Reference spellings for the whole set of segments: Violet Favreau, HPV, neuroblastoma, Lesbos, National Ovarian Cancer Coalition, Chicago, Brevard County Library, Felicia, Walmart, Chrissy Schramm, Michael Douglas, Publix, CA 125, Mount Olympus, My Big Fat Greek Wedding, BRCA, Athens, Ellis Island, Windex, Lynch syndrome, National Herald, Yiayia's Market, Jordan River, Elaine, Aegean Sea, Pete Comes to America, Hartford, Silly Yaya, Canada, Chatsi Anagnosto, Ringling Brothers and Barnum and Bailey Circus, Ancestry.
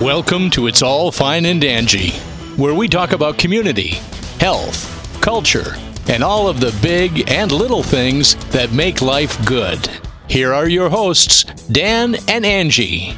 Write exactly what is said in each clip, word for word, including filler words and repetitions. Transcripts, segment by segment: Welcome to It's All Fine and Angie, where we talk about community, health, culture, and all of the big and little things that make life good. Here are your hosts, Dan and Angie.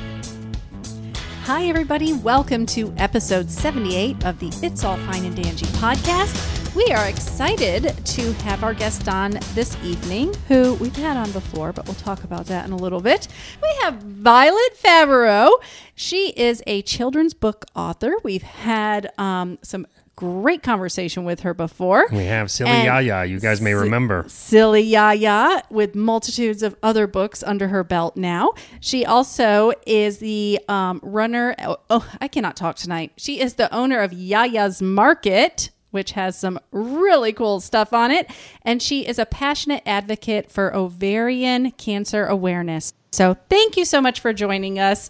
Hi, everybody. Welcome to episode seventy-eight of the It's All Fine and Angie podcast. We are excited to have our guest on this evening, who we've had on before, but we'll talk about that in a little bit. We have Violet Favreau. She is a children's book author. We've had um, some great conversation with her before. We have Silly and Yaya, you guys may remember. Silly Yaya, with multitudes of other books under her belt now. She also is the um, runner, oh, oh, I cannot talk tonight. She is the owner of Yiayia's Market, which has some really cool stuff on it. And she is a passionate advocate for ovarian cancer awareness. So thank you so much for joining us.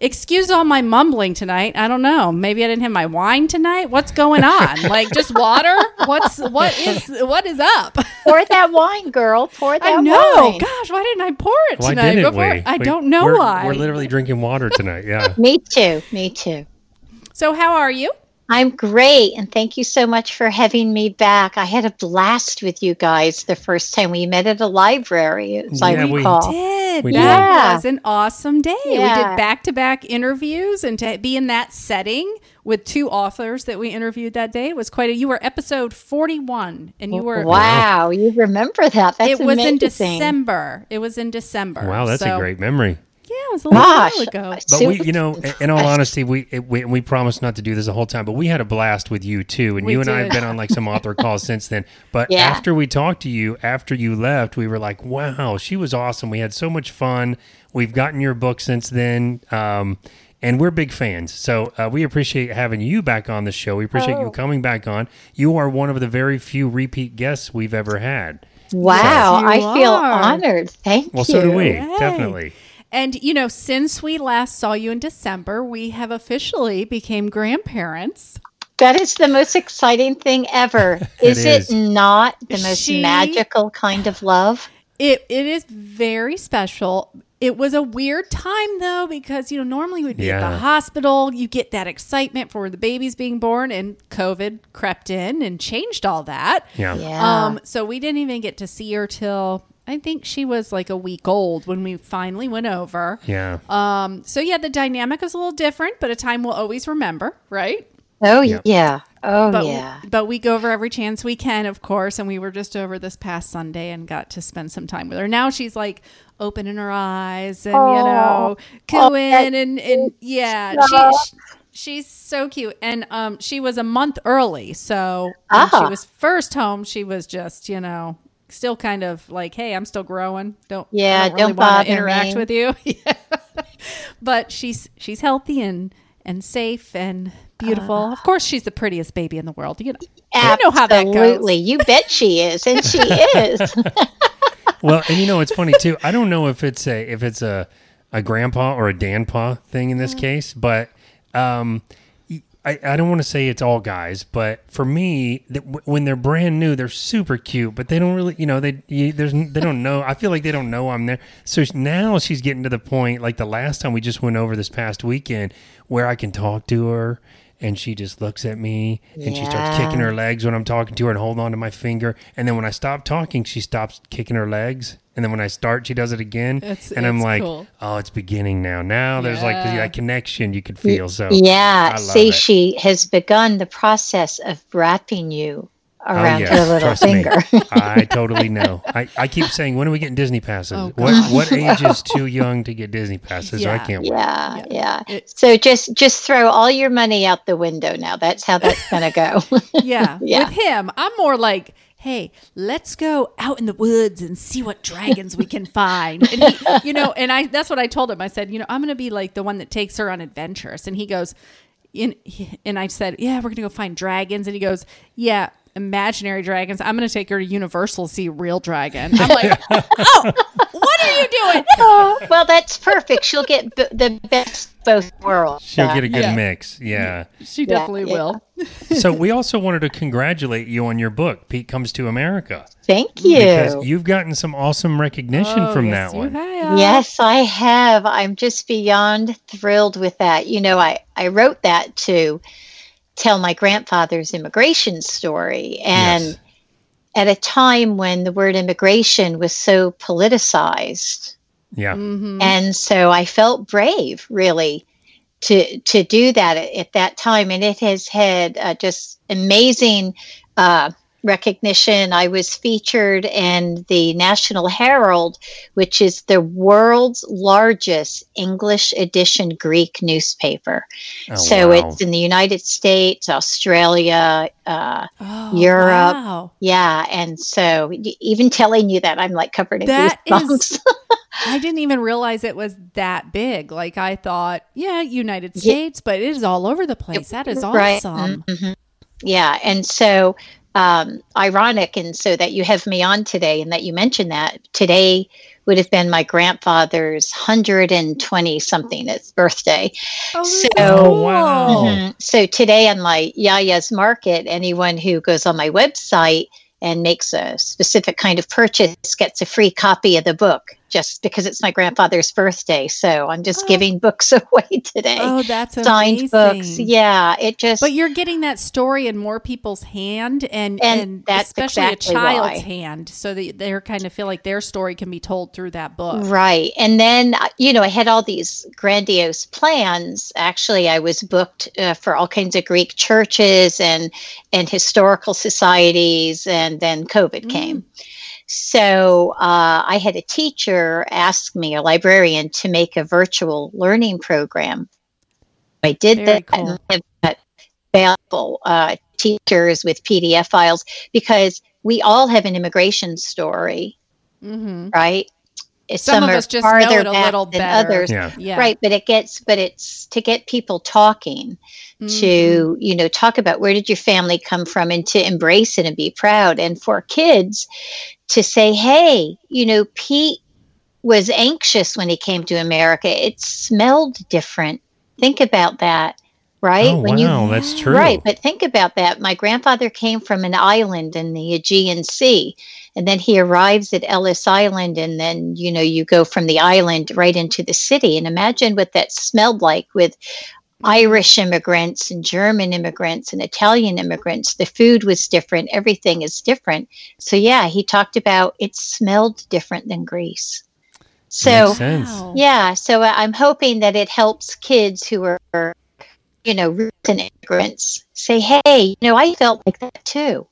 Excuse all my mumbling tonight. I don't know. Maybe I didn't have my wine tonight. What's going on? Like just water? What's what is what is up? Pour that wine, girl. Pour that wine. I know. Wine. Gosh, why didn't I pour it why tonight? Didn't before? We? I we, don't know we're, why. We're literally drinking water tonight. Yeah. Me too. Me too. So how are you? I'm great, and thank you so much for having me back. I had a blast with you guys the first time we met at a library, as yeah, I recall. We did. We that did. was an awesome day. Yeah. We did back-to-back interviews, and to be in that setting with two authors that we interviewed that day was quite a... You were episode forty-one, and you were... Wow, wow. You remember that. That's amazing. It was amazing. in December. It was in December. Wow, that's so, a great memory. Yeah, it was a little while ago. But we, you know, in all honesty, we it, we we promised not to do this the whole time, but we had a blast with you too, and we you and did. I have been on like some author calls since then. But yeah. after we talked to you, after you left, we were like, "Wow, she was awesome. We had so much fun. We've gotten your book since then, um, and we're big fans. So uh, we appreciate having you back on the show. We appreciate oh. you coming back on. You are one of the very few repeat guests we've ever had. Wow, so, I are. feel honored. Thank well, you. Well, so do we. Yay. Definitely. And, you know, since we last saw you in December, we have officially became grandparents. That is the most exciting thing ever. is it, is. it not the most she, magical kind of love? It It is very special. It was a weird time, though, because, you know, normally we'd be yeah. at the hospital. You get that excitement for the babies being born, and COVID crept in and changed all that. Yeah. yeah. Um. So we didn't even get to see her till... I think she was like a week old when we finally went over. Yeah. Um. So, yeah, the dynamic is a little different, but a time we'll always remember, right? Oh, yeah. yeah. Oh, but yeah. We, but we go over every chance we can, of course, and we were just over this past Sunday and got to spend some time with her. Now she's like opening her eyes and, oh, you know, cooing oh, and, and, yeah. She, she's so cute. And um, she was a month early. So when uh-huh. she was first home, she was just, you know. Still kind of like, hey, I'm still growing. Don't yeah, don't, really don't want to interact me. with you. yeah. But she's she's healthy and and safe and beautiful. Uh, of course, she's the prettiest baby in the world. You know, absolutely. You know how that goes. Absolutely, you bet she is, and she is. Well, and you know, it's funny too. I don't know if it's a if it's a a grandpa or a danpa thing in this mm. case, but. um I, I don't want to say it's all guys, but for me, th- when they're brand new, they're super cute, but they don't really, you know, they you, there's they don't know. I feel like they don't know I'm there. So now she's getting to the point, like the last time we just went over this past weekend, where I can talk to her, and she just looks at me, and yeah. she starts kicking her legs when I'm talking to her and holding on to my finger. And then when I stop talking, she stops kicking her legs. And then when I start, she does it again. It's, and I'm like, cool. oh, it's beginning now. Now there's yeah. like that connection you could feel. So yeah, I love see, it. She has begun the process of wrapping you around oh, yes. her little Trust finger. Me. I totally know. I, I keep saying, when are we getting Disney passes? Oh, what what age is too young to get Disney passes? Yeah. I can't wait. Yeah, yeah. yeah. It, so just just throw all your money out the window now. That's how that's going to go. yeah. yeah. With him, I'm more like, hey, let's go out in the woods and see what dragons we can find. And he, you know, and I that's what I told him. I said, you know, I'm going to be like the one that takes her on adventures. And he goes, and, and I said, yeah, we're going to go find dragons. And he goes, yeah, imaginary dragons. I'm going to take her to Universal to see real dragon. I'm like, oh, what? What are you doing? Oh, well, that's perfect. She'll get b- the best of both worlds. She'll uh, get a good yeah. mix. Yeah. She definitely yeah, yeah. will. So we also wanted to congratulate you on your book, Pete Comes to America. Thank you. Because you've gotten some awesome recognition oh, from yes, that one. Have. Yes, I have. I'm just beyond thrilled with that. You know, I, I wrote that to tell my grandfather's immigration story. And yes. at a time when the word immigration was so politicized. Yeah. Mm-hmm. And so I felt brave, really, to to do that at, at that time. And it has had uh, just amazing uh, recognition. I was featured in the National Herald, which is the world's largest English edition Greek newspaper. Oh, so wow. It's in the United States, Australia, uh, oh, Europe. Wow. Yeah. And so even telling you that, I'm like covered in that goosebumps. Is, I didn't even realize it was that big. Like I thought, yeah, United States, yeah. but it is all over the place. It, that is right. awesome. Mm-hmm. Yeah. And so Um, ironic, and so that you have me on today and that you mentioned that today would have been my grandfather's one hundred twenty something it's birthday. Oh, so, oh, wow. mm-hmm. so today on my Yiayia's Market, anyone who goes on my website and makes a specific kind of purchase gets a free copy of the book just because it's my grandfather's birthday. So I'm just oh. giving books away today. Oh, that's Signed amazing. books. Yeah, it just. But you're getting that story in more people's hand and, and, and that's especially exactly a child's why. hand, so that they're kind of feel like their story can be told through that book. Right. And then, you know, I had all these grandiose plans. Actually, I was booked uh, for all kinds of Greek churches and, and historical societies, and then COVID mm. came. So uh, I had a teacher ask me, a librarian, to make a virtual learning program. I did Very that cool. and have available uh, teachers with P D F files, because we all have an immigration story, mm-hmm. right? Some, Some of us just farther know it a little than better. Others, yeah. Yeah. right? But it gets, but it's to get people talking, mm-hmm. to you know talk about where did your family come from, and to embrace it and be proud, and for kids to say, hey, you know, Pete was anxious when he came to America. It smelled different. Think about that, right? Oh, when wow, you, that's true. Right, but think about that. My grandfather came from an island in the Aegean Sea. And then he arrives at Ellis Island, and then, you know, you go from the island right into the city. And imagine what that smelled like with Irish immigrants and German immigrants and Italian immigrants. The food was different. Everything is different. So, yeah, he talked about it smelled different than Greece. So, yeah, so I'm hoping that it helps kids who are, you know, recent immigrants say, hey, you know, I felt like that too.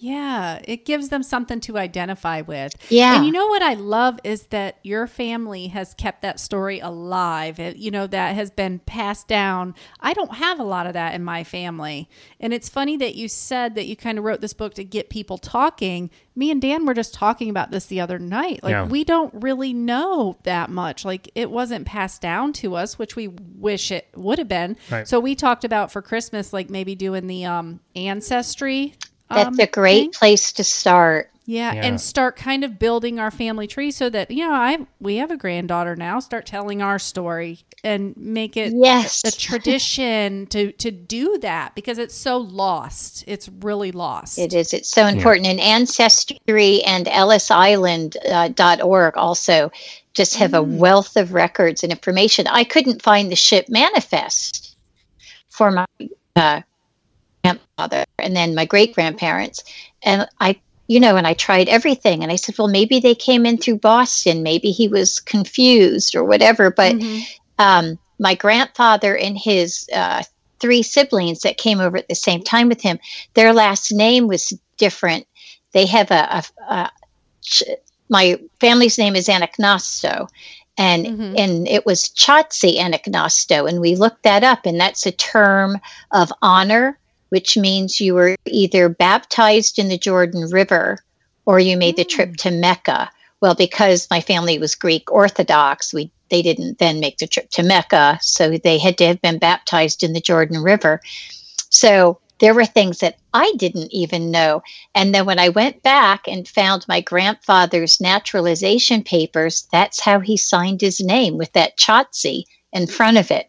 Yeah, it gives them something to identify with. Yeah. And you know what I love is that your family has kept that story alive. It, you know, that has been passed down. I don't have a lot of that in my family. And it's funny that you said that you kind of wrote this book to get people talking. Me and Dan were just talking about this the other night. Like, yeah. we don't really know that much. Like, it wasn't passed down to us, which we wish it would have been. Right. So we talked about for Christmas, like maybe doing the um, Ancestry. That's um, a great thing. place to start. Yeah, yeah, and start kind of building our family tree so that, you know, I we have a granddaughter now. Start telling our story and make it yes. a, a tradition to, to do that, because it's so lost. It's really lost. It is. It's so important. Yeah. And Ancestry and Ellis Island dot org uh, also just have mm. a wealth of records and information. I couldn't find the ship manifest for my uh grandfather and then my great grandparents, and I you know and I tried everything, and I said, well, maybe they came in through Boston, maybe he was confused or whatever, but mm-hmm. um my grandfather and his uh three siblings that came over at the same time with him, their last name was different. They have a, a, a my family's name is Anagnosto, and mm-hmm. and it was Chatsi Anagnosto, and we looked that up, and that's a term of honor, which means you were either baptized in the Jordan River or you made mm. the trip to Mecca. Well, because my family was Greek Orthodox, we they didn't then make the trip to Mecca, so they had to have been baptized in the Jordan River. So there were things that I didn't even know. And then when I went back and found my grandfather's naturalization papers, that's how he signed his name, with that Chatsi in front of it.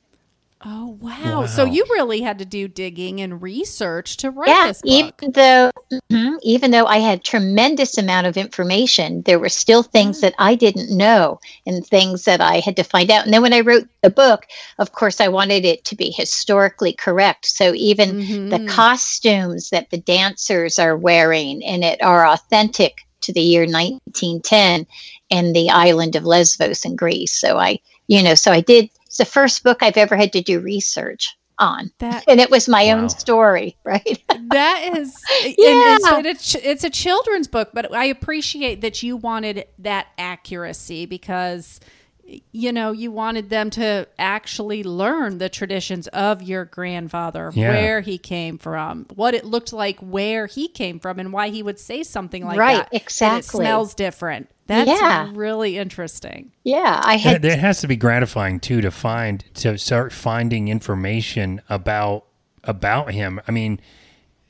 Oh, wow. wow. So you really had to do digging and research to write yeah, this book. Even though, mm-hmm, even though I had tremendous amount of information, there were still things mm. that I didn't know and things that I had to find out. And then when I wrote the book, of course, I wanted it to be historically correct. So even mm-hmm. the costumes that the dancers are wearing in it are authentic to the year nineteen ten in the island of Lesbos in Greece. So I, you know, so I did. It's the first book I've ever had to do research on. That, and it was my wow. own story, right? That is, yeah. And it's, it's a children's book, but I appreciate that you wanted that accuracy because, you know, you wanted them to actually learn the traditions of your grandfather, yeah. where he came from, what it looked like, where he came from, and why he would say something like right, that. Right, exactly. It smells different. That's yeah. really interesting. Yeah, I had. It has to be gratifying too to find to start finding information about about him. I mean,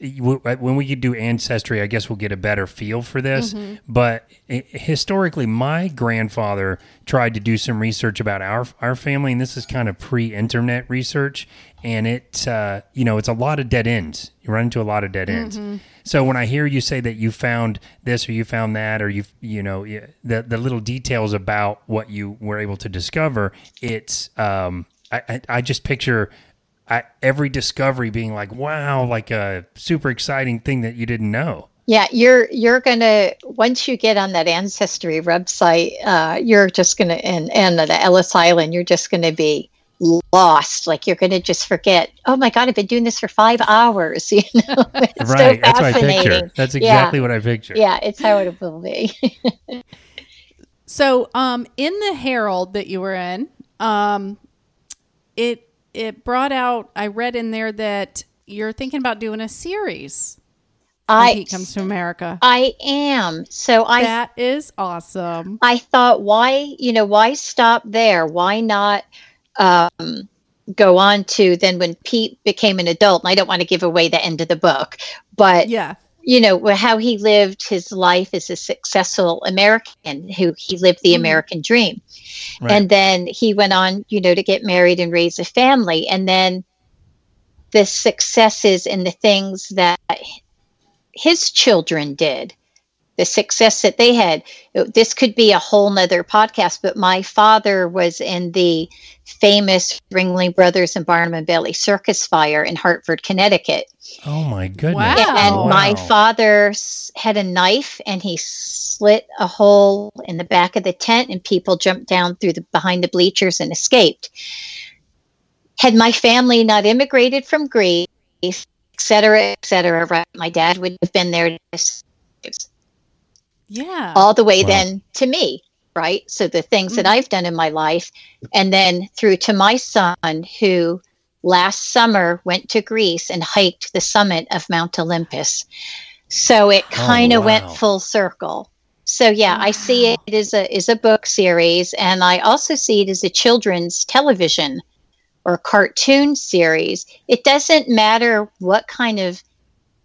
when we do Ancestry, I guess we'll get a better feel for this. Mm-hmm. But it, historically, my grandfather tried to do some research about our our family, and this is kind of pre-internet research. And it, uh, you know, it's a lot of dead ends. You run into a lot of dead ends. Mm-hmm. So when I hear you say that you found this or you found that, or you, you know, the the little details about what you were able to discover, it's, um, I, I just picture I, every discovery being like, wow, like a super exciting thing that you didn't know. Yeah, you're you're gonna once you get on that Ancestry website, uh, you're just gonna and and the Ellis Island, you're just gonna be lost. Like you're going to just forget, oh my God, I've been doing this for five hours. You know, it's right. so that's fascinating. What I picture. That's exactly yeah. what I picture. Yeah. It's how it will be. So, um, in the Herald that you were in, um, it, it brought out, I read in there that you're thinking about doing a series. I, Pete Comes to America. I am. So I, that is awesome. I thought, why, you know, why stop there? Why not, um, go on to then when Pete became an adult, and I don't want to give away the end of the book, but yeah, you know, how he lived his life as a successful American who he lived the mm-hmm. American dream. Right. And then he went on, you know, to get married and raise a family. And then the successes and the things that his children did, the success that they had. This could be a whole nother podcast, but my father was in the famous Ringling Brothers and Barnum and Bailey Circus fire in Hartford, Connecticut. Oh my goodness. Wow. And wow. my father had a knife and he slit a hole in the back of the tent and people jumped down through the behind the bleachers and escaped. Had my family not immigrated from Greece, et cetera, et cetera, right? My dad would have been there to Yeah. all the way wow. then to me, right? So the things mm. that I've done in my life, and then through to my son, who last summer went to Greece and hiked the summit of Mount Olympus. So it kind of oh, wow. went full circle. So yeah, wow. I see it as a is a book series, and I also see it as a children's television or cartoon series. It doesn't matter what kind of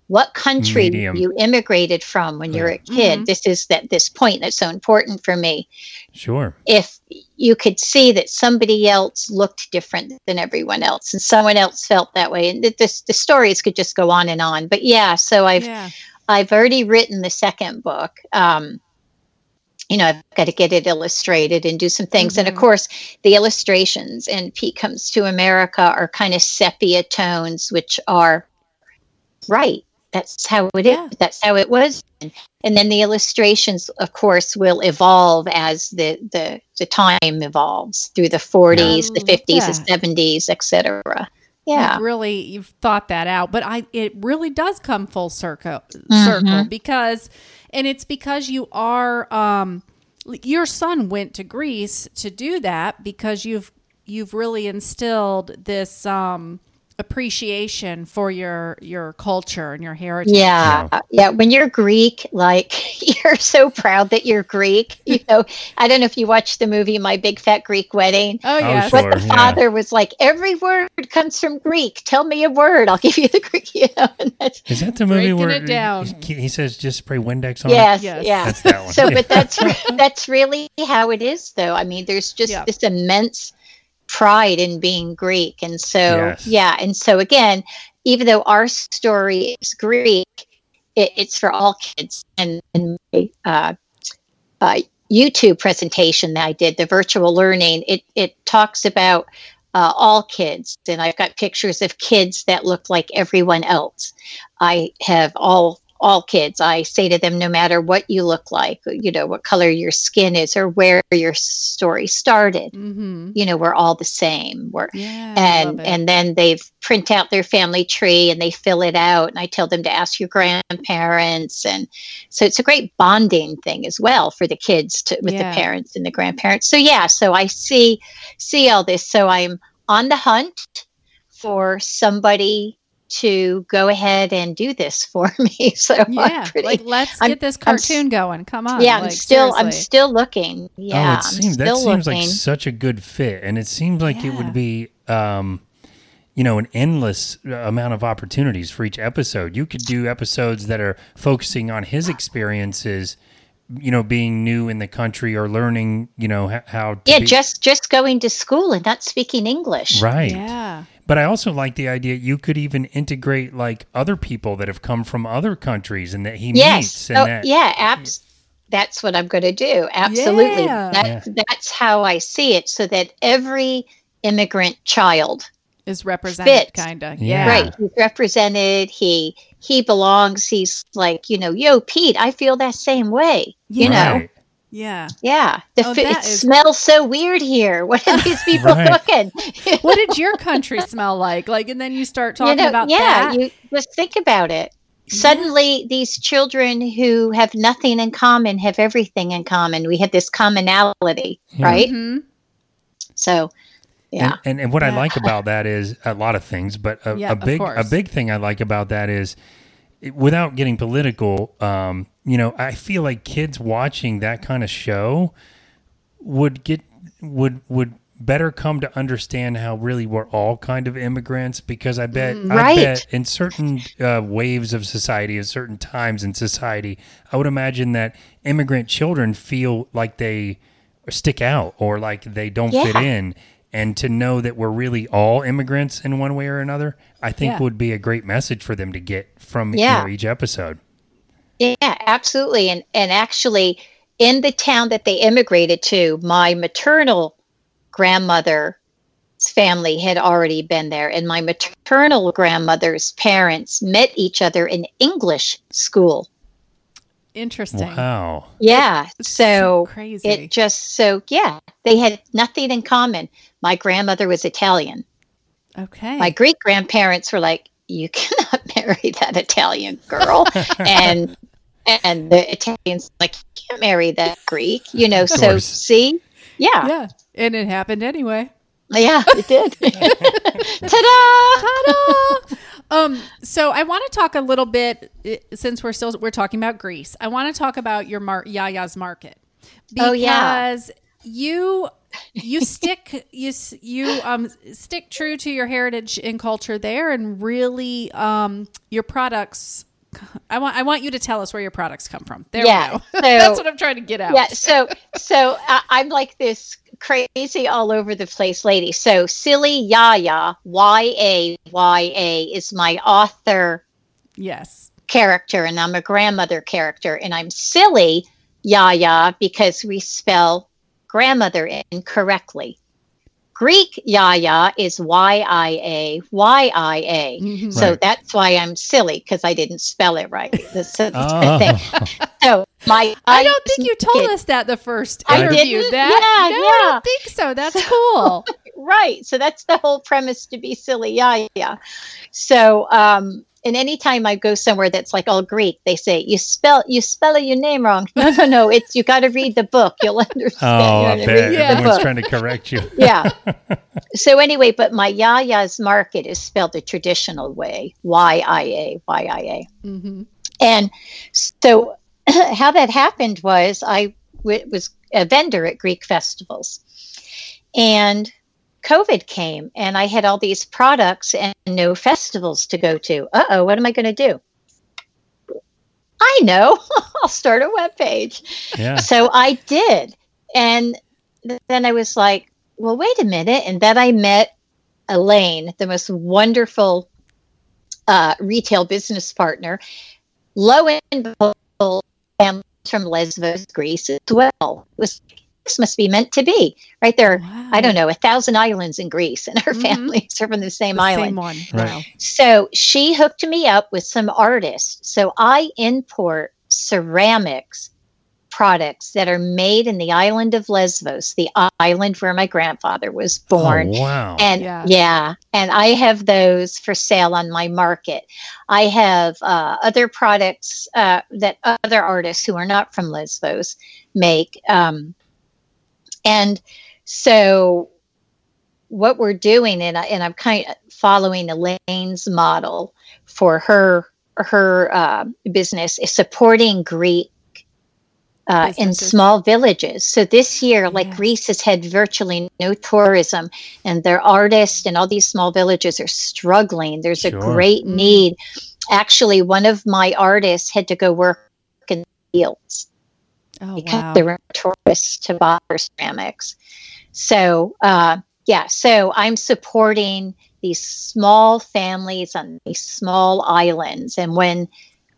What country Medium. you immigrated from when yeah. you're a kid. Mm-hmm. This is that this point that's so important for me. Sure. If you could see that somebody else looked different than everyone else and someone else felt that way. And this, the stories could just go on and on. But yeah, so I've yeah. I've already written the second book. Um, you know, I've got to get it illustrated and do some things. Mm-hmm. And of course, the illustrations in Pete Comes to America are kind of sepia tones, which are right. That's how it is. Yeah. That's how it was. And then the illustrations, of course, will evolve as the, the, the time evolves through the forties, um, the fifties, yeah. the seventies, et cetera. Yeah. You've really, you've thought that out. But I, it really does come full circle, mm-hmm. circle because, and it's because you are, um, your son went to Greece to do that because you've, you've really instilled this, um, appreciation for your your culture and your heritage. Yeah, yeah. yeah. When you're Greek, like you're so proud that you're Greek. You know, I don't know if you watched the movie My Big Fat Greek Wedding. Oh yeah, but oh, sure. the father yeah. was like, every word comes from Greek. Tell me a word, I'll give you the Greek. You know, and that's is that the movie where it down. He, he says just spray Windex on? Yes, it? Yes, yeah. That's that one. So, but that's that's really how it is, though. I mean, there's just yeah. this immense pride in being Greek. And so, yes. yeah. And so again, even though our story is Greek, it, it's for all kids. And in my uh, uh, YouTube presentation that I did, the virtual learning, it, it talks about uh, all kids. And I've got pictures of kids that look like everyone else. I have all all kids. I say to them, no matter what you look like, you know, what color your skin is or where your story started, mm-hmm. you know, we're all the same. We're, yeah, and, and then they print out their family tree and they fill it out. And I tell them to ask your grandparents. And so it's a great bonding thing as well for the kids to, with yeah. the parents and the grandparents. So, yeah, so I see, see all this. So I'm on the hunt for somebody to go ahead and do this for me. So yeah, pretty, like let's I'm, get this cartoon I'm, going. Come on. Yeah, I'm like, still seriously. I'm still looking. Yeah, oh, it seems, that seems looking. Like such a good fit, and it seems like yeah. it would be, um, you know, an endless amount of opportunities for each episode. You could do episodes that are focusing on his experiences, you know, being new in the country or learning, you know, how, how to yeah, be- just just going to school and not speaking English, right? Yeah. But I also like the idea you could even integrate like other people that have come from other countries and that he yes. meets. And oh, that, yeah, abs- that's what I'm going to do. Absolutely. Yeah. That, yeah. That's how I see it, so that every immigrant child is represented, kind of. Yeah. Right. He's represented. He he belongs. He's like, you know, yo, Pete, I feel that same way, you right. know. Yeah. Yeah. The oh, food, it is... smells so weird here. What are these people right. cooking? What did your country smell like? Like, and then you start talking you know, about yeah, that. Yeah. Let's think about it. Yeah. Suddenly, these children who have nothing in common have everything in common. We have this commonality, yeah. right? Mm-hmm. So, yeah. And, and, and what yeah. I like about that is a lot of things, but a, yeah, a big a big thing I like about that is, without getting political, um, you know, I feel like kids watching that kind of show would get would would better come to understand how really we're all kind of immigrants, because I bet right. I bet in certain uh, waves of society, at certain times in society, I would imagine that immigrant children feel like they stick out or like they don't yeah. fit in. And to know that we're really all immigrants in one way or another, I think yeah. would be a great message for them to get from yeah. you know, each episode. Yeah, absolutely. And and actually, in the town that they immigrated to, my maternal grandmother's family had already been there. And my maternal grandmother's parents met each other in English school. Interesting. Wow. Yeah. It's so, so crazy. It just, so yeah, they had nothing in common. My grandmother was Italian. Okay. My Greek grandparents were like, you cannot marry that Italian girl. and and the Italians were like, you can't marry that Greek, you know, so see? Yeah. Yeah. And it happened anyway. Yeah, it did. Ta-da! Ta-da! Um, so I want to talk a little bit, since we're still, we're talking about Greece. I want to talk about your mar- Yiayia's Market, because oh, yeah. you, you stick, you, you, um, stick true to your heritage and culture there, and really, um, your products, I want, I want you to tell us where your products come from. There yeah, we go. So, that's what I'm trying to get at. Yeah. So, so I, I'm like this crazy all over the place lady. So Silly Yaya, Y A Y A is my author yes. character, and I'm a grandmother character, and I'm Silly Yaya because we spell grandmother incorrectly. Greek Yaya is Y I A Y I A. Mm-hmm. So right. that's why I'm silly, because I didn't spell it right. That's the oh. thing. So my I don't think you told it, us that the first I interview. Didn't? That yeah, no, yeah. I don't think so. That's so, cool. Right. So that's the whole premise to be Silly Yaya. So um, And anytime I go somewhere that's like all Greek, they say, you spell you spell your name wrong. No, no, no. It's, you got to read the book. You'll understand. Oh, I bet. Yeah. Everyone's trying to correct you. Yeah. So anyway, but my Yiayia's Market is spelled the traditional way, Y I A, Y I A. Mm-hmm. And so how that happened was I w- was a vendor at Greek festivals. And COVID came and I had all these products and no festivals to go to. Uh-oh, what am I going to do? I know. I'll start a webpage. Yeah. So I did. And th- then I was like, well, wait a minute. And then I met Elaine, the most wonderful uh, retail business partner. Lo and behold, from Lesbos, Greece as well. It was This must be meant to be, right? There are, wow. I don't know, a thousand islands in Greece, and her mm-hmm. families are from the same the island. Same one. Right. So she hooked me up with some artists. So I import ceramics products that are made in the island of Lesbos, the island where my grandfather was born. Oh, wow. And yeah. yeah, and I have those for sale on my market. I have uh, other products uh, that other artists who are not from Lesbos make. Um, And so what we're doing, and, I, and I'm kind of following Elaine's model for her her uh, business, is supporting Greek uh, in small villages. So this year, like yeah. Greece has had virtually no tourism, and their artists and all these small villages are struggling. There's sure. a great need. Actually, one of my artists had to go work in the fields. Oh, because wow. there were tourists to buy her ceramics. So, uh, yeah, so I'm supporting these small families on these small islands. And when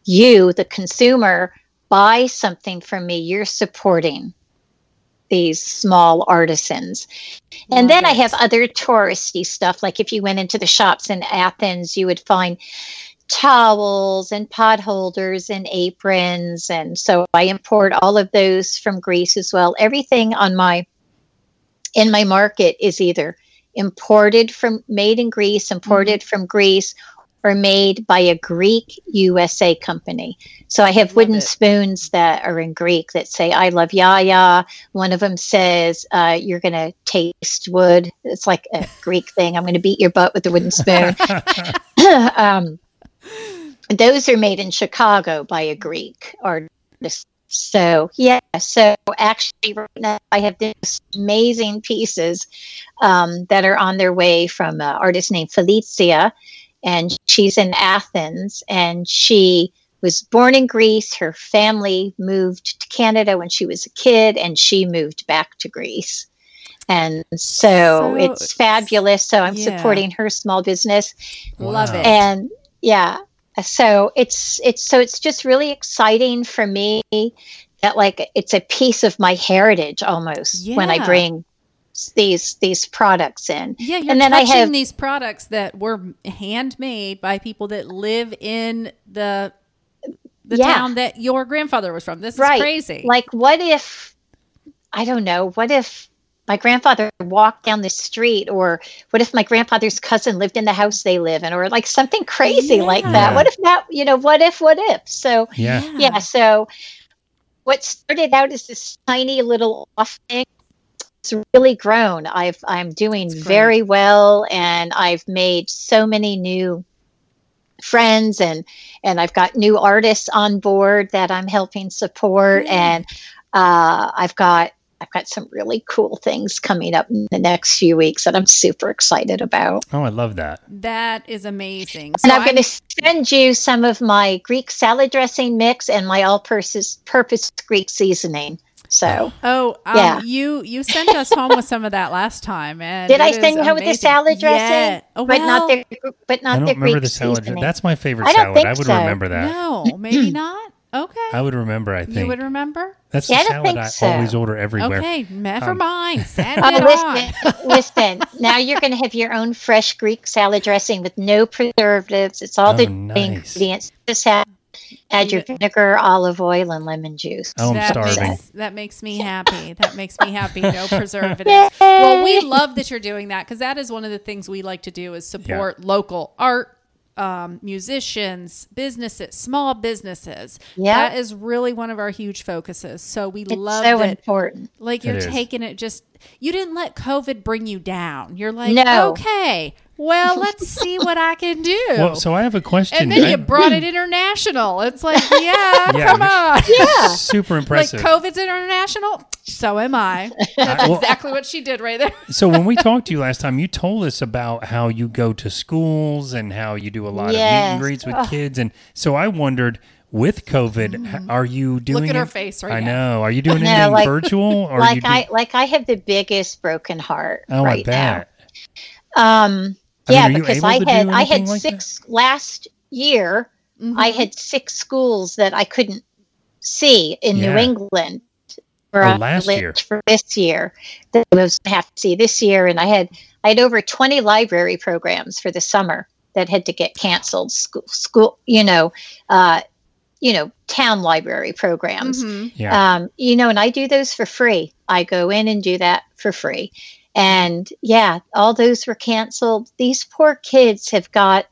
you, the consumer, buy something from me, you're supporting these small artisans. And nice. Then I have other touristy stuff. Like if you went into the shops in Athens, you would find towels and pot holders and aprons, and so I import all of those from Greece as well. Everything on my in my market is either imported from made in Greece, imported mm-hmm. from Greece, or made by a Greek U S A company. So I have wooden it. spoons that are in Greek that say "I love Yaya." One of them says uh, "You're gonna taste wood." It's like a Greek thing. I'm gonna beat your butt with the wooden spoon. um, Those are made in Chicago by a Greek artist. So, yeah. So, actually, right now I have these amazing pieces um, that are on their way from an artist named Felicia, and she's in Athens, and she was born in Greece. Her family moved to Canada when she was a kid, and she moved back to Greece. And so, so it's fabulous. So, I'm yeah. supporting her small business. Love it. And yeah. So it's, it's, so it's just really exciting for me that like, it's a piece of my heritage almost yeah. when I bring these, these products in. Yeah. You're and then I have these products that were handmade by people that live in the, the yeah. town that your grandfather was from. This right. is crazy. Like what if, I don't know, what if my grandfather walked down the street, or what if my grandfather's cousin lived in the house they live in, or like something crazy yeah. like that? What if that, you know, what if, what if? So, yeah. yeah. So what started out as this tiny little off thing, it's really grown. I've, I'm doing very well, and I've made so many new friends, and, and I've got new artists on board that I'm helping support. Mm. And, uh, I've got, I've got some really cool things coming up in the next few weeks that I'm super excited about. Oh, I love that. That is amazing. And so I'm, I'm going to send you some of my Greek salad dressing mix and my all-purpose Greek seasoning. So, oh, um, yeah. you you sent us home with some of that last time. And did I send you home with the salad dressing? Yeah. Oh, well, but not the but not I don't the remember Greek the salad seasoning. That's my favorite I don't salad. Think I would so. remember that. No, maybe not. Okay. I would remember, I think. You would remember? That's yeah, the salad I, I so. always order everywhere. Okay, never um, mind. Send oh, it listen, listen, now you're going to have your own fresh Greek salad dressing with no preservatives. It's all oh, the nice. ingredients. Just have, add your vinegar, olive oil, and lemon juice. Oh, I'm that starving. Makes, that makes me happy. That makes me happy. No preservatives. Yay. Well, we love that you're doing that, because that is one of the things we like to do is support yeah. local art, um, musicians, businesses, small businesses. Yeah. That is really one of our huge focuses. So we love it. It's so important. Like you're taking it just, you didn't let COVID bring you down. You're like, no. Okay, well, let's see what I can do. Well, so I have a question. And then I, you brought it international. It's like, yeah, yeah come on. Yeah. Super impressive. Like COVID's international. So am I. That's I, well, exactly what she did right there. So when we talked to you last time, you told us about how you go to schools and how you do a lot yes. of meet and greets with oh. kids. And so I wondered, with COVID, are you doing? Look at her it? face right I now. I know. Are you doing anything no, like, virtual? Or like do- I, like I have the biggest broken heart oh, right now. Um, I yeah, mean, because I had, I had like six that? last year. Mm-hmm. I had six schools that I couldn't see in yeah. New England for oh, last year. For this year, that I was have to see this year, and I had, I had over twenty library programs for the summer that had to get canceled. School, school, you know. Uh, you know, town library programs. Mm-hmm. Yeah. Um, you know, and I do those for free. I go in and do that for free. And yeah, all those were canceled. These poor kids have got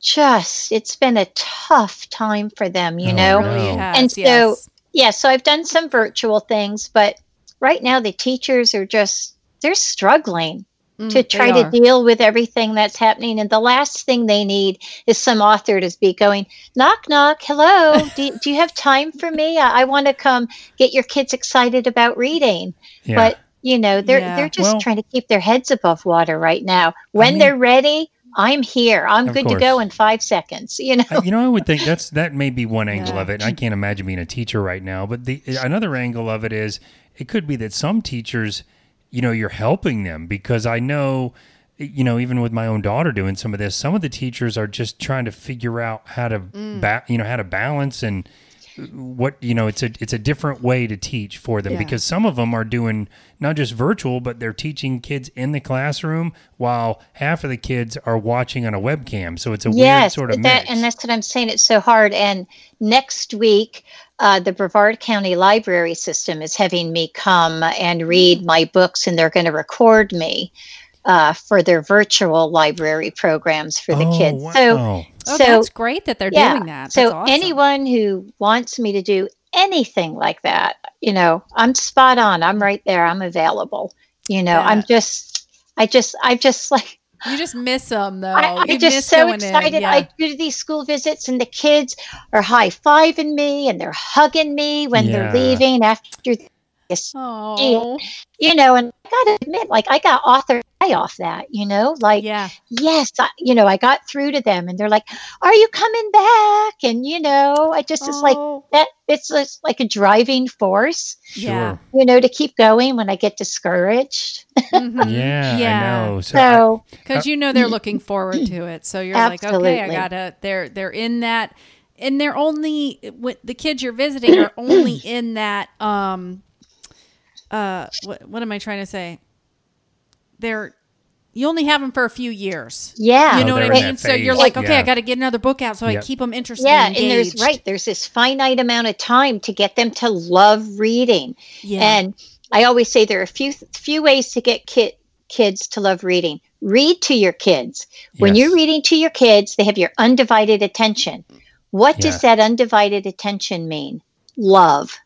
just, it's been a tough time for them, you oh, know? Really has, and so, yes. yeah, so I've done some virtual things, but right now the teachers are just, they're struggling. To try to deal with everything that's happening. And the last thing they need is some author to be going, knock, knock, hello, do, do you have time for me? I, I want to come get your kids excited about reading. Yeah. But, you know, they're yeah. they're just well, trying to keep their heads above water right now. When I mean, they're ready, I'm here. I'm good course. to go in five seconds, you know. I, you know, I would think that's that may be one angle yeah. of it. I can't imagine being a teacher right now. But the another angle of it is it could be that some teachers – you know, you're helping them because I know, you know, even with my own daughter doing some of this, some of the teachers are just trying to figure out how to, mm. ba- you know, how to balance and what, you know, it's a, it's a different way to teach for them yeah. because some of them are doing not just virtual, but they're teaching kids in the classroom while half of the kids are watching on a webcam. So it's a yes, weird sort of that, mix. And that's what I'm saying. It's so hard. And next week, Uh, the Brevard County Library system is having me come and read my books, and they're going to record me uh, for their virtual library programs for the oh, kids. Wow. So, oh, so that's great that they're yeah, doing that. That's so awesome. Anyone who wants me to do anything like that, you know, I'm spot on. I'm right there. I'm available. You know, yeah. I'm just, I just, I just like. You just miss them, though. I, I'm just so excited. Yeah. I do these school visits, and the kids are high-fiving me, and they're hugging me when yeah. they're leaving after this. Aww. You know, and I got to admit, like, I got author eye off that, you know? Like, yeah. yes, I, you know, I got through to them, and they're like, are you coming back? And, you know, I just, Aww. it's like, that. It's, it's like a driving force, yeah. you know, to keep going when I get discouraged. Mm-hmm. Yeah, yeah, I know. So, because so, you know they're looking forward to it, so you're absolutely. like, okay, I gotta. They're they're in that, and they're only with the kids you're visiting are only in that. Um, uh, what, what am I trying to say? They're you only have them for a few years. Yeah, you know oh, what I mean. So you're like, okay, yeah. I got to get another book out so yep. I keep them interested. Yeah, and, and there's right there's this finite amount of time to get them to love reading. Yeah, and. I always say there are a few few ways to get ki- kids to love reading. Read to your kids. When yes. you're reading to your kids, they have your undivided attention. What yeah. does that undivided attention mean? Love.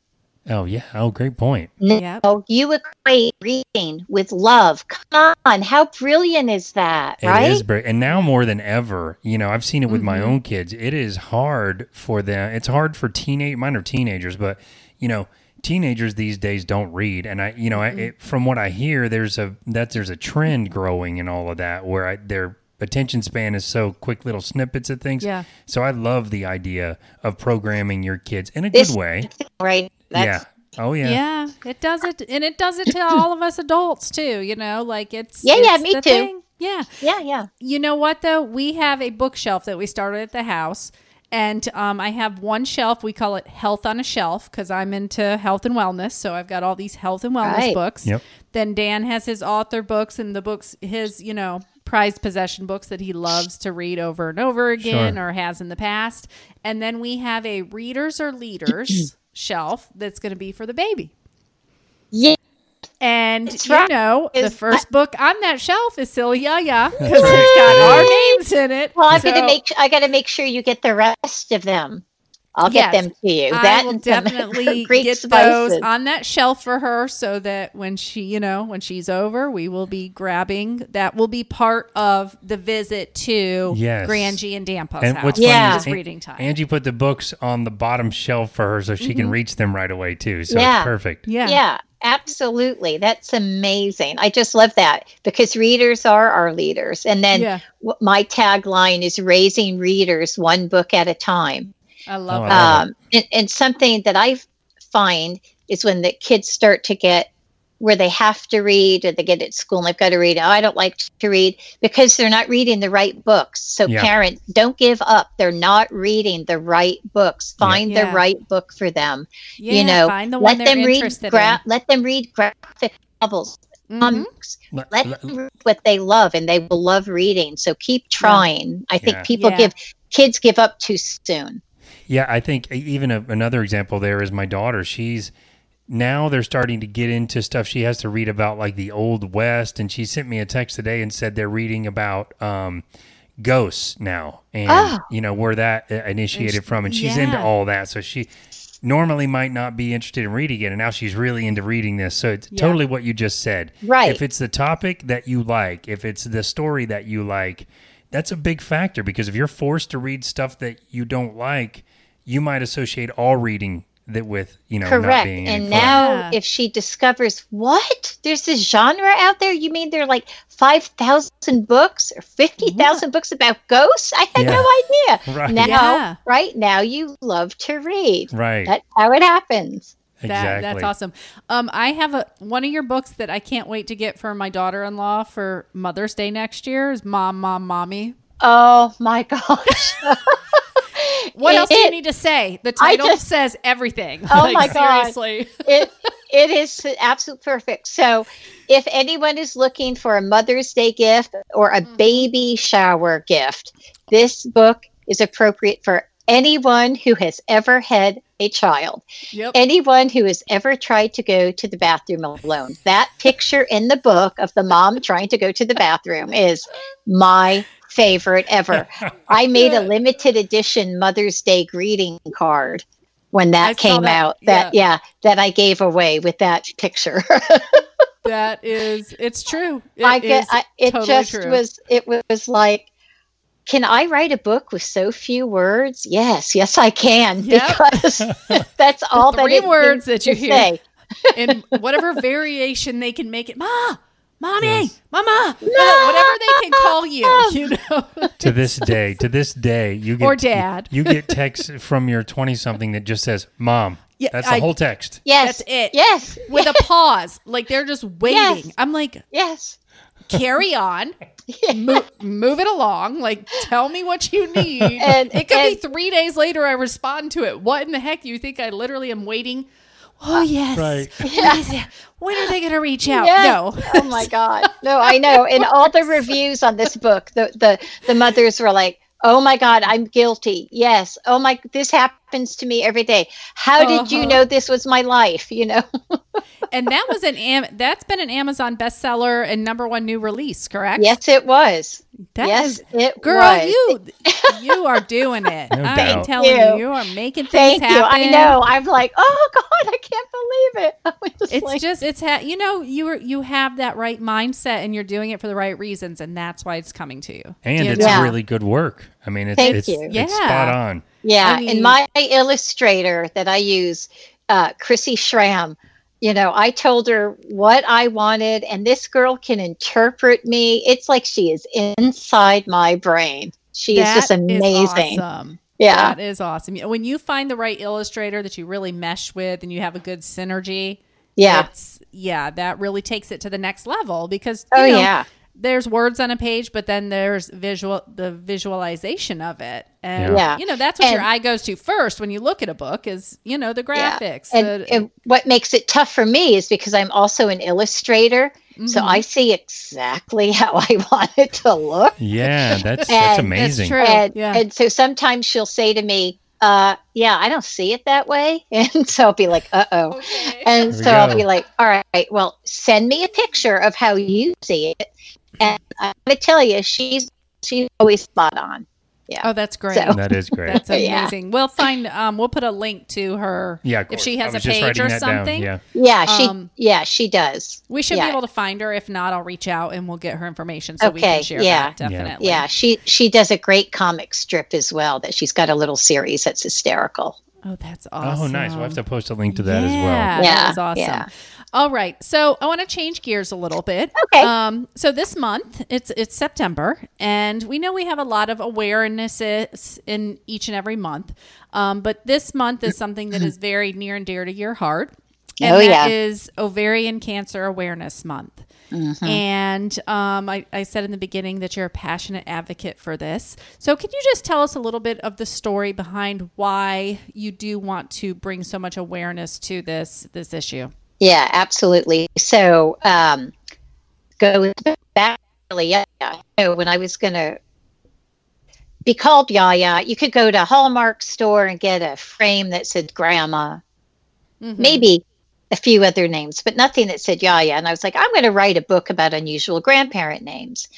Oh, yeah. Oh, great point. Now, yep. you equate reading with love. Come on. How brilliant is that, it right? It is brilliant. And now more than ever, you know, I've seen it with mm-hmm. my own kids. It is hard for them. It's hard for teenage, mine are teenagers, but, you know, teenagers these days don't read, and I, you know, I, it, from what I hear, there's a that there's a trend growing in all of that where I, their attention span is so quick, little snippets of things. Yeah. So I love the idea of programming your kids in a this, good way. Right. That's, yeah. Oh yeah. Yeah. It does it, and it does it to all of us adults too. You know, like it's yeah, it's yeah, me too. Thing. Yeah. Yeah, yeah. You know what though? We have a bookshelf that we started at the house. And um, I have one shelf. We call it Health on a Shelf because I'm into health and wellness. So I've got all these health and wellness right. books. Yep. Then Dan has his author books and the books, his, you know, prized possession books that he loves to read over and over again sure. or has in the past. And then we have a Readers or Leaders shelf that's going to be for the baby. Yeah. And, right. you know, it's the first I- book on that shelf is Silly Yaya because it's got our names in it. Well, I'm so. gonna make. I got to make sure you get the rest of them. I'll yes, get them to you. That I will definitely get spices. Those on that shelf for her, so that when she, you know, when she's over, we will be grabbing. That will be part of the visit to yes. Grangie and Dampa's and house. Yeah, is reading time. Angie put the books on the bottom shelf for her, so she mm-hmm. can reach them right away too. So yeah. it's perfect. Yeah, yeah, absolutely. That's amazing. I just love that because readers are our leaders. And then yeah. w- my tagline is raising readers one book at a time. I love oh, that. Um, and, and something that I find is when the kids start to get where they have to read or they get at school and they've got to read. Oh, I don't like to read because they're not reading the right books. So yeah. parents, don't give up. They're not reading the right books. Find yeah. the yeah. right book for them. Yeah, you know, find the one let they're them read, interested gra- in. Let them read graphic novels. Mm-hmm. Let them read what they love and they will love reading. So keep trying. Yeah. I think yeah. people yeah. give, kids give up too soon. Yeah, I think even a, another example there is my daughter. She's now they're starting to get into stuff she has to read about, like the Old West. And she sent me a text today and said they're reading about um, ghosts now, and oh. you know where that initiated and she, from. And she's yeah. into all that, so she normally might not be interested in reading it, and now she's really into reading this. So it's yeah. totally what you just said. Right? If it's the topic that you like, if it's the story that you like, that's a big factor because if you're forced to read stuff that you don't like, you might associate all reading that with, you know, correct. Not being and now yeah. if she discovers, what? There's this genre out there? You mean there are like five thousand books or fifty thousand books about ghosts? I had yeah. no idea. Right. Now, yeah. right now you love to read. Right. That's how it happens. Exactly. That, that's awesome. Um, I have a one of your books that I can't wait to get for my daughter-in-law for Mother's Day next year is Mom, Mom, Mommy. Oh, my gosh. What it, else do you need to say? The title just, says everything. Oh, like, my God. Seriously. it, it is absolute perfect. So if anyone is looking for a Mother's Day gift or a mm. baby shower gift, this book is appropriate for anyone who has ever had a child. Yep. Anyone who has ever tried to go to the bathroom alone. That picture in the book of the mom trying to go to the bathroom is my favorite ever. I made a limited edition Mother's Day greeting card when that I came that, out that yeah. yeah that I gave away with that picture. That is it's true. It, I get, is I, it totally just true. was it was like, can I write a book with so few words? Yes, yes I can yep. because that's all the three that three words that you hear in whatever variation they can make it. Ma Mommy, yes. Mama, no! No, whatever they can call you, you know. To this day, to this day, you get or dad, you, you get texts from your twenty-something that just says "Mom." Yeah, that's the I, whole text. Yes, that's it. Yes, with yes. a pause, like they're just waiting. Yes. I'm like, yes, carry on, move, move it along. Like, tell me what you need. And it could and, be three days later. I respond to it. What in the heck? You think I literally am waiting? Oh, yes. Right. Yeah. When are they going to reach out? Yes. No. Oh, my God. No, I know. And all the reviews on this book, the, the, the mothers were like, oh, my God, I'm guilty. Yes. Oh, my, this happens to me every day. How uh-huh. did you know this was my life? You know? And that was an, Am- that's been an Amazon bestseller and number one new release, correct? Yes, it was. That yes, is, it girl, was. you, you are doing it. No I'm doubt. telling you. you, you are making things Thank happen. You. I know. I'm like, oh, God, I can't believe it. Just it's like, just, it's, ha- you know, you are, you have that right mindset and you're doing it for the right reasons. And that's why it's coming to you. And you it's yeah. really good work. I mean, it's, Thank it's, you. it's yeah. spot on. Yeah. I mean, and my illustrator that I use, uh, Chrissy Schramm, you know, I told her what I wanted, and this girl can interpret me. It's like she is inside my brain. She that is just amazing. Is awesome. Yeah. That is awesome. When you find the right illustrator that you really mesh with and you have a good synergy, yeah, it's, yeah, that really takes it to the next level because you oh, know, yeah. there's words on a page, but then there's visual the visualization of it. And, yeah. you know, that's what and, your eye goes to first when you look at a book is, you know, the graphics. Yeah. And, the, and what makes it tough for me is because I'm also an illustrator. Mm-hmm. So I see exactly how I want it to look. Yeah, that's, and, that's amazing. That's true. And, yeah. and so sometimes she'll say to me, uh, yeah, I don't see it that way. And so I'll be like, uh-oh. Okay. And there so I'll be like, all right, well, send me a picture of how you see it. And I'm going to tell you, she's she's always spot on. Yeah. Oh, that's great. So. That is great. That's amazing. Yeah. We'll find, um, we'll put a link to her. Yeah, of course. If she has a page or something. Yeah. Yeah, she, um, yeah, she does. We should yeah. be able to find her. If not, I'll reach out and we'll get her information so okay. we can share yeah. that. Definitely. Yeah. yeah. She, she does a great comic strip as well that she's got a little series that's hysterical. Oh, that's awesome. Oh, nice. We'll have to post a link to that yeah, as well. Yeah. That's awesome. Yeah. All right. So I want to change gears a little bit. Okay. Um, so this month, it's it's September, and we know we have a lot of awarenesses in each and every month. Um, but this month is something that is very near and dear to your heart. And oh, that yeah. is Ovarian Cancer Awareness Month. Mm-hmm. And um, I, I said in the beginning that you're a passionate advocate for this. So can you just tell us a little bit of the story behind why you do want to bring so much awareness to this this issue? Yeah, absolutely. So um, go back to Yaya. So when I was going to be called Yaya, you could go to a Hallmark store and get a frame that said Grandma. Mm-hmm. Maybe a few other names, but nothing that said Yaya. And I was like, I'm going to write a book about unusual grandparent names.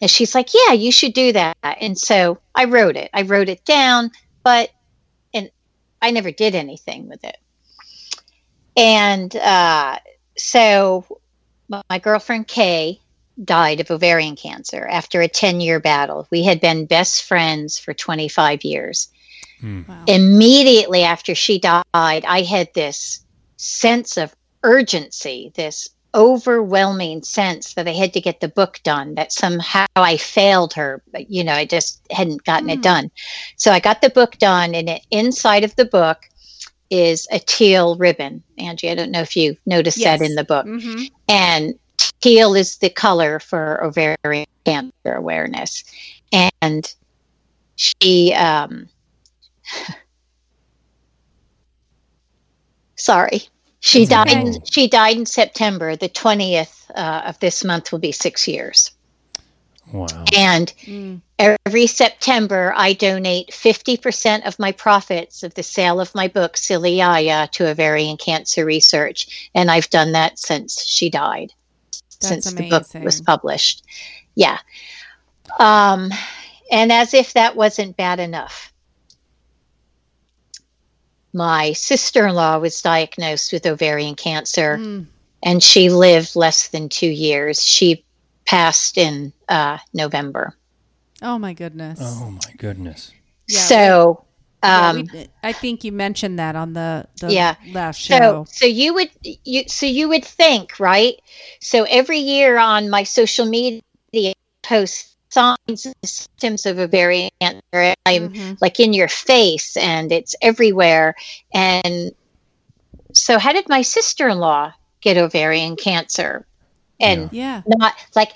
And she's like, yeah, you should do that. And so I wrote it. I wrote it down, but and I never did anything with it. And uh, so my girlfriend Kay died of ovarian cancer after a ten-year battle. We had been best friends for twenty-five years. Mm. Wow. Immediately after she died, I had this sense of urgency, this overwhelming sense that I had to get the book done, that somehow I failed her, but you know, I just hadn't gotten mm. it done. So I got the book done, and it, inside of the book is a teal ribbon. Angie, I don't know if you noticed yes. that in the book. Mm-hmm. And teal is the color for ovarian cancer awareness. And she, um, Sorry. She died in, she died in September. The twentieth uh, of this month will be six years. Wow. And mm. every September, I donate fifty percent of my profits of the sale of my book, Silly Yaya, to ovarian cancer research. And I've done that since she died, That's since amazing. The book was published. Yeah. Um, and as if that wasn't bad enough, my sister-in-law was diagnosed with ovarian cancer, mm. and she lived less than two years. She passed in uh, November. Oh, my goodness. Oh, my goodness. Yeah. So um, yeah, we, I think you mentioned that on the, the yeah. last show. So, so you would you so you would think, right? So every year on my social media posts, signs and symptoms of ovarian cancer. I'm mm-hmm. like in your face and it's everywhere. And so how did my sister-in-law get ovarian cancer? And yeah. not like,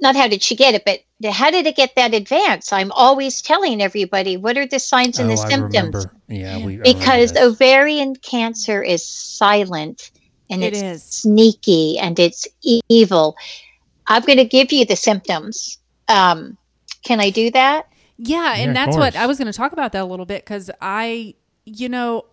not how did she get it, but how did it get that advanced? I'm always telling everybody, what are the signs and oh, the I symptoms? Remember. Yeah, we, because ovarian cancer is silent and it it's is. sneaky and it's evil. I'm going to give you the symptoms. Um, can I do that? Yeah. And yeah, that's what I was going to talk about that a little bit. Cause I, you know,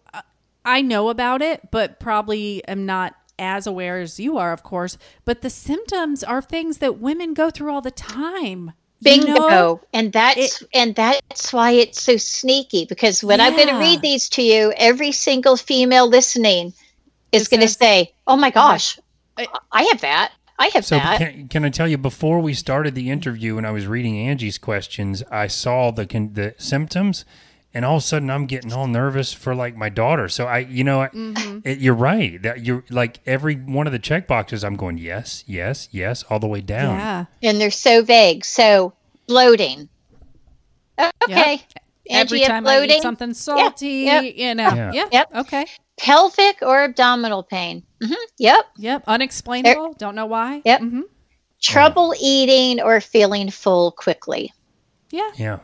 I know about it, but probably am not as aware as you are, of course, but the symptoms are things that women go through all the time. Bingo. You know? And that's, it, and that's why it's so sneaky, because when yeah. I'm going to read these to you, every single female listening is going to say, oh my gosh, I, I have that. I have so that. Can, can I tell you, before we started the interview and I was reading Angie's questions, I saw the the symptoms and all of a sudden I'm getting all nervous for like my daughter. So I, you know, mm-hmm. I, it, you're right. That you're like every one of the check boxes, I'm going, yes, yes, yes, all the way down. Yeah. And they're so vague. So bloating. Okay. Yep. Every Angie time bloating. I eat something salty, yep. Yep. you know. Yeah. Yep. Yep. Okay. Pelvic or abdominal pain. Mm-hmm. Yep. Yep. Unexplainable. Er- Don't know why. Yep. Mm-hmm. Trouble wow. eating or feeling full quickly. Yeah. Yeah.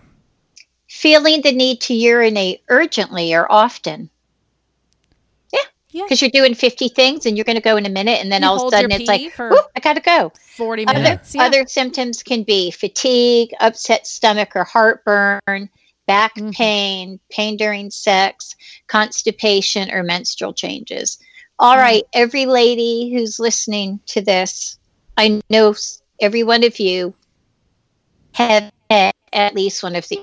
Feeling the need to urinate urgently or often. Yeah. Yeah. Because you're doing fifty things and you're going to go in a minute, and then you all of a sudden it's like, whoop, I got to go. forty other, minutes. Yeah. Other symptoms can be fatigue, upset stomach or heartburn, back mm-hmm. pain, pain during sex, constipation, or menstrual changes. All mm-hmm. right, every lady who's listening to this, I know every one of you have at, at least one of the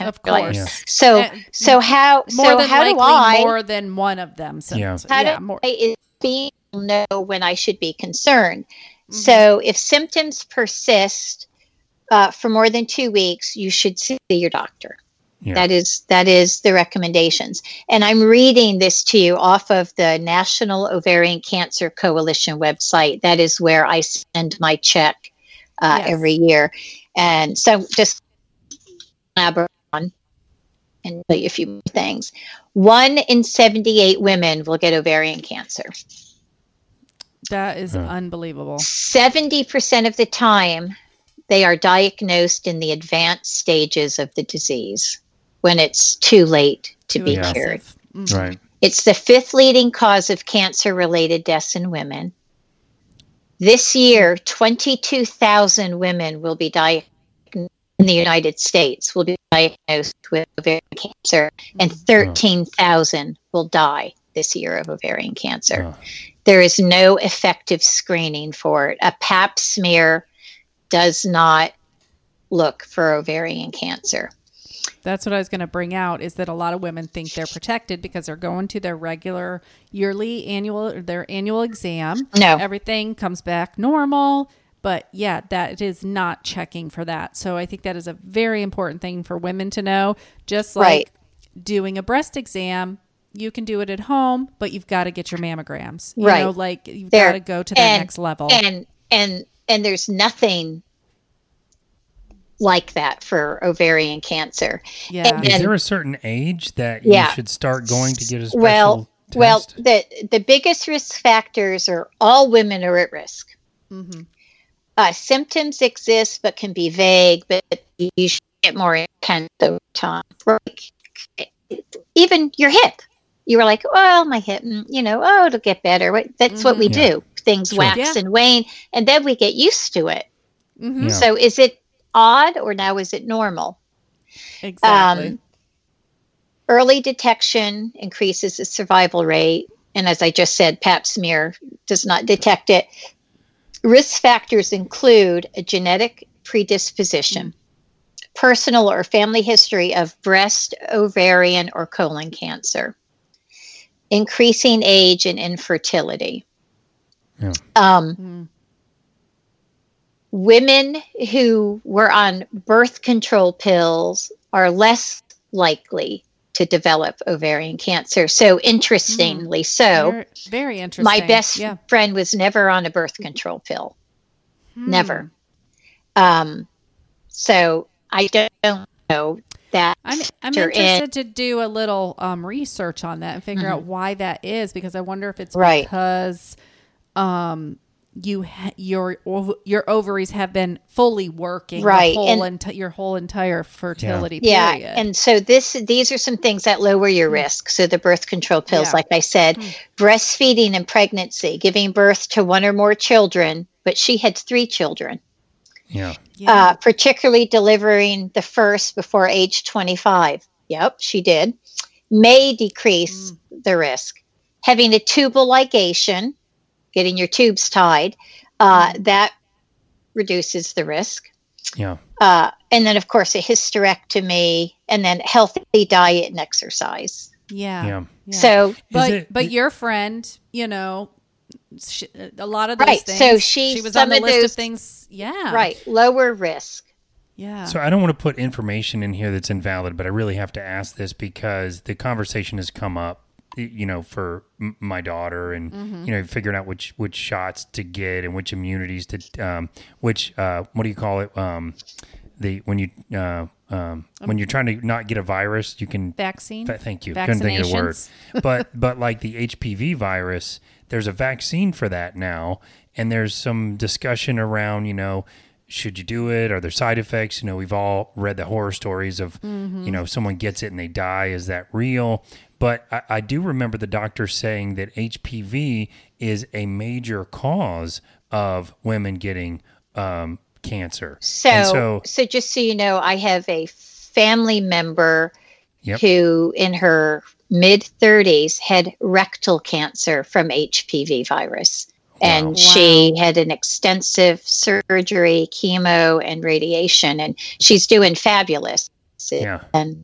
of course. Yeah. So and so how more so than how likely, do I more than one of them? So yeah. how yeah, do more. I be know when I should be concerned? Mm-hmm. So if symptoms persist uh, for more than two weeks, you should see your doctor. Yeah. That is that is the recommendations. And I'm reading this to you off of the National Ovarian Cancer Coalition website. That is where I send my check uh, yes. every year. And so just elaborate on and tell you a few things. One in seventy-eight women will get ovarian cancer. That is huh. unbelievable. seventy percent of the time, they are diagnosed in the advanced stages of the disease, when it's too late to too be aggressive. Cured. Mm-hmm. Right. It's the fifth leading cause of cancer-related deaths in women. This year, twenty-two thousand women will be diagnosed in the United States will be diagnosed with ovarian cancer, and thirteen thousand will die this year of ovarian cancer. Oh. There is no effective screening for it. A pap smear does not look for ovarian cancer. That's what I was going to bring out, is that a lot of women think they're protected because they're going to their regular yearly annual, their annual exam. No. Everything comes back normal. But yeah, that is not checking for that. So I think that is a very important thing for women to know. Just like right. doing a breast exam, you can do it at home, but you've got to get your mammograms. You right. know, like you've there, got to go to the and, next level. And, and, and there's nothing like that for ovarian cancer. Yeah. And, and, is there a certain age that yeah. you should start going to get a special well, test? Well, the, the biggest risk factors are all women are at risk. Mm-hmm. Uh, symptoms exist, but can be vague, but you should get more intense over time. Like, even your hip. You were like, well, my hip, you know, oh, it'll get better. That's mm-hmm. what we yeah. do. Things sure. wax yeah. and wane, and then we get used to it. Mm-hmm. Yeah. So is it odd, or now is it normal? Exactly. Um, early detection increases the survival rate. And as I just said, pap smear does not detect it. Risk factors include a genetic predisposition, personal or family history of breast, ovarian, or colon cancer, increasing age and infertility. Yeah. Um, mm. Women who were on birth control pills are less likely to develop ovarian cancer. So interestingly, mm. so very, very interesting. My best yeah. friend was never on a birth control pill. Mm. Never. Um, so I don't know that. I'm, I'm interested in. to do a little um, research on that and figure mm-hmm. out why that is, because I wonder if it's right. because um, you ha- your ov- your ovaries have been fully working right whole and, enti- your whole entire fertility yeah. period. Yeah, and so this these are some things that lower your risk. So the birth control pills, yeah. like I said, mm. breastfeeding and pregnancy, giving birth to one or more children. But she had three children. Yeah, yeah. Uh, particularly delivering the first before age twenty-five. Yep, she did. May decrease mm. the risk. Having a tubal ligation. Getting your tubes tied, uh, that reduces the risk. Yeah. Uh, and then, of course, a hysterectomy, and then healthy diet and exercise. Yeah. yeah. yeah. So, but it, but it, your friend, you know, she, a lot of those right. things. So she, she was on the list those, of things. Yeah. Right. Lower risk. Yeah. So I don't want to put information in here that's invalid, but I really have to ask this because the conversation has come up. You know, for my daughter, and mm-hmm. you know, figuring out which which shots to get and which immunities to, um, which uh, what do you call it? Um, the when you uh, um, when you're trying to not get a virus, you can vaccine. Fa- thank you. Couldn't think of the word. But but like the H P V virus, there's a vaccine for that now, and there's some discussion around, you know. Should you do it? Are there side effects? You know, we've all read the horror stories of, mm-hmm. you know, someone gets it and they die. Is that real? But I, I do remember the doctor saying that H P V is a major cause of women getting um, cancer. So, so, so just so you know, I have a family member yep. who in her mid thirties had rectal cancer from H P V virus. And wow. she had an extensive surgery, chemo, and radiation, and she's doing fabulous. Yeah. And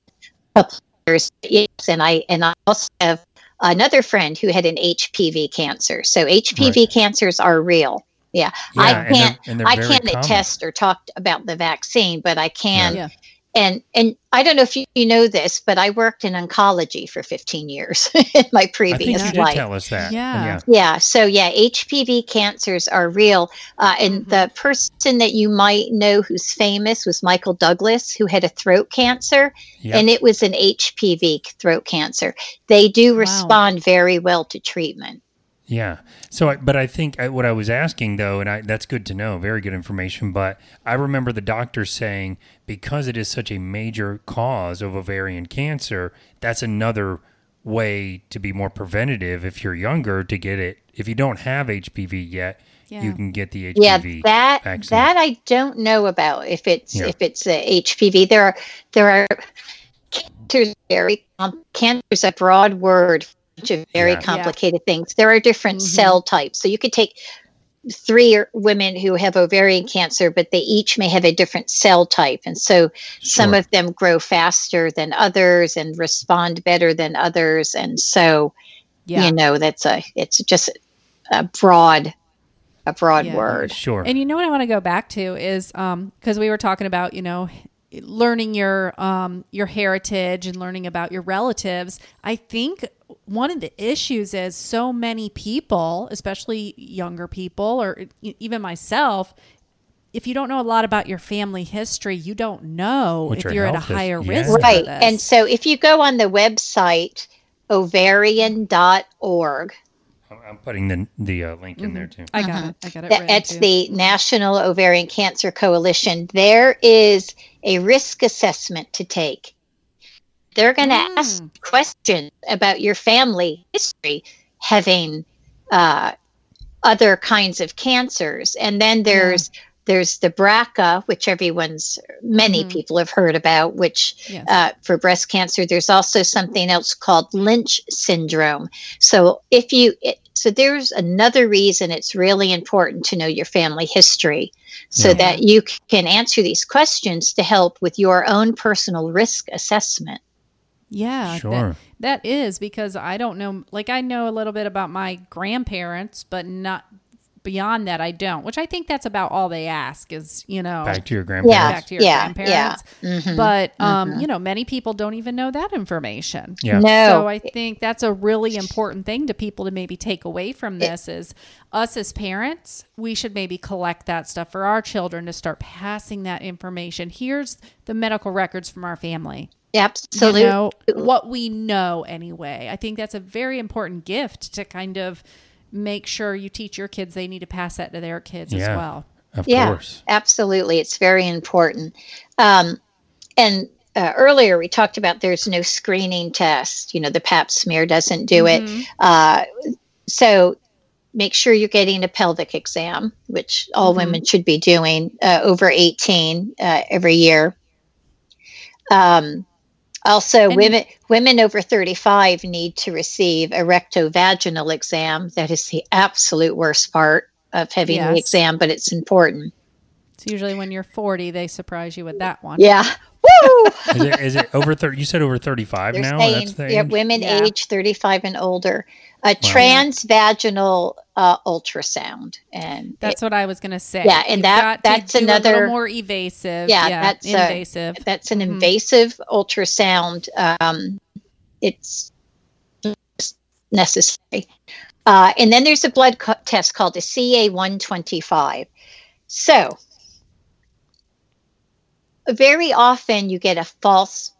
a couple of years, yes, and I and I also have another friend who had an H P V cancer. So H P V right. cancers are real. Yeah, yeah I can't and they're, and they're I can't common. attest or talk about the vaccine, but I can. Yeah. And and I don't know if you, you know this, but I worked in oncology for fifteen years in my previous I think you life. Did tell us that. Yeah. yeah, yeah. So yeah, H P V cancers are real. Uh, and mm-hmm. the person that you might know who's famous was Michael Douglas, who had a throat cancer, yep. and it was an H P V throat cancer. They do respond wow. very well to treatment. Yeah. So, but I think what I was asking though, and I, that's good to know, very good information, but I remember the doctor saying, because it is such a major cause of ovarian cancer, that's another way to be more preventative if you're younger to get it. If you don't have H P V yet, yeah. you can get the H P V yeah, that, vaccine. That I don't know about if it's, yeah. if it's a H P V. There are, there are cancers, very, um, cancer's a broad word. Of very yeah. complicated yeah. things. There are different mm-hmm. cell types. So you could take three women who have ovarian cancer, but they each may have a different cell type. And so sure. some of them grow faster than others and respond better than others. And so, yeah. you know, that's a, it's just a broad, a broad yeah. word. Sure. And you know what I want to go back to is, um, cause we were talking about, you know, learning your, um, your heritage and learning about your relatives. I think one of the issues is so many people, especially younger people, or even myself, if you don't know a lot about your family history, you don't know Which if you're at a higher is, risk. Yeah. Right. And so if you go on the website, ovarian dot org, I'm putting the the uh, link in mm-hmm. there too. I got uh-huh. it. I got it. It's the National Ovarian Cancer Coalition. There is a risk assessment to take. They're going to mm. ask questions about your family history, having uh, other kinds of cancers. And then there's yeah. there's the B R C A, which everyone's, many mm. people have heard about, which yes. uh, for breast cancer, there's also something else called Lynch syndrome. So if you, it, so there's another reason it's really important to know your family history so yeah. that you c- can answer these questions to help with your own personal risk assessment. Yeah, sure. That, that is because I don't know, like I know a little bit about my grandparents, but not beyond that I don't, which I think that's about all they ask is, you know. Back to your grandparents. Yeah, back to your yeah, grandparents. Yeah. Mm-hmm, but, um, mm-hmm. you know, many people don't even know that information. Yeah. No. So I think that's a really important thing to people to maybe take away from this it, is us as parents, we should maybe collect that stuff for our children to start passing that information. Here's the medical records from our family. Absolutely. You know, what we know anyway. I think that's a very important gift to kind of make sure you teach your kids. They need to pass that to their kids yeah, as well. Of yeah, course. Absolutely. It's very important. Um, and uh, earlier we talked about there's no screening test. You know, the pap smear doesn't do mm-hmm. it. Uh, so make sure you're getting a pelvic exam, which all mm-hmm. women should be doing uh, over eighteen uh, every year. Um, Also, and women women over thirty-five need to receive a rectovaginal exam. That is the absolute worst part of having yes. the exam, but it's important. It's usually when you're forty, they surprise you with that one. Yeah. Woo! is, it, is it over thirty? You said over thirty-five They're now? Saying, that's the yeah, women yeah. age thirty-five and older. A wow. transvaginal uh, ultrasound. and That's it, what I was going to say. Yeah, and You've that that's another... a little more evasive. Yeah, yeah that's invasive. A, that's an mm-hmm. invasive ultrasound. Um, it's necessary. Uh, and then there's a blood co- test called a C A one twenty-five. So... very often you get a false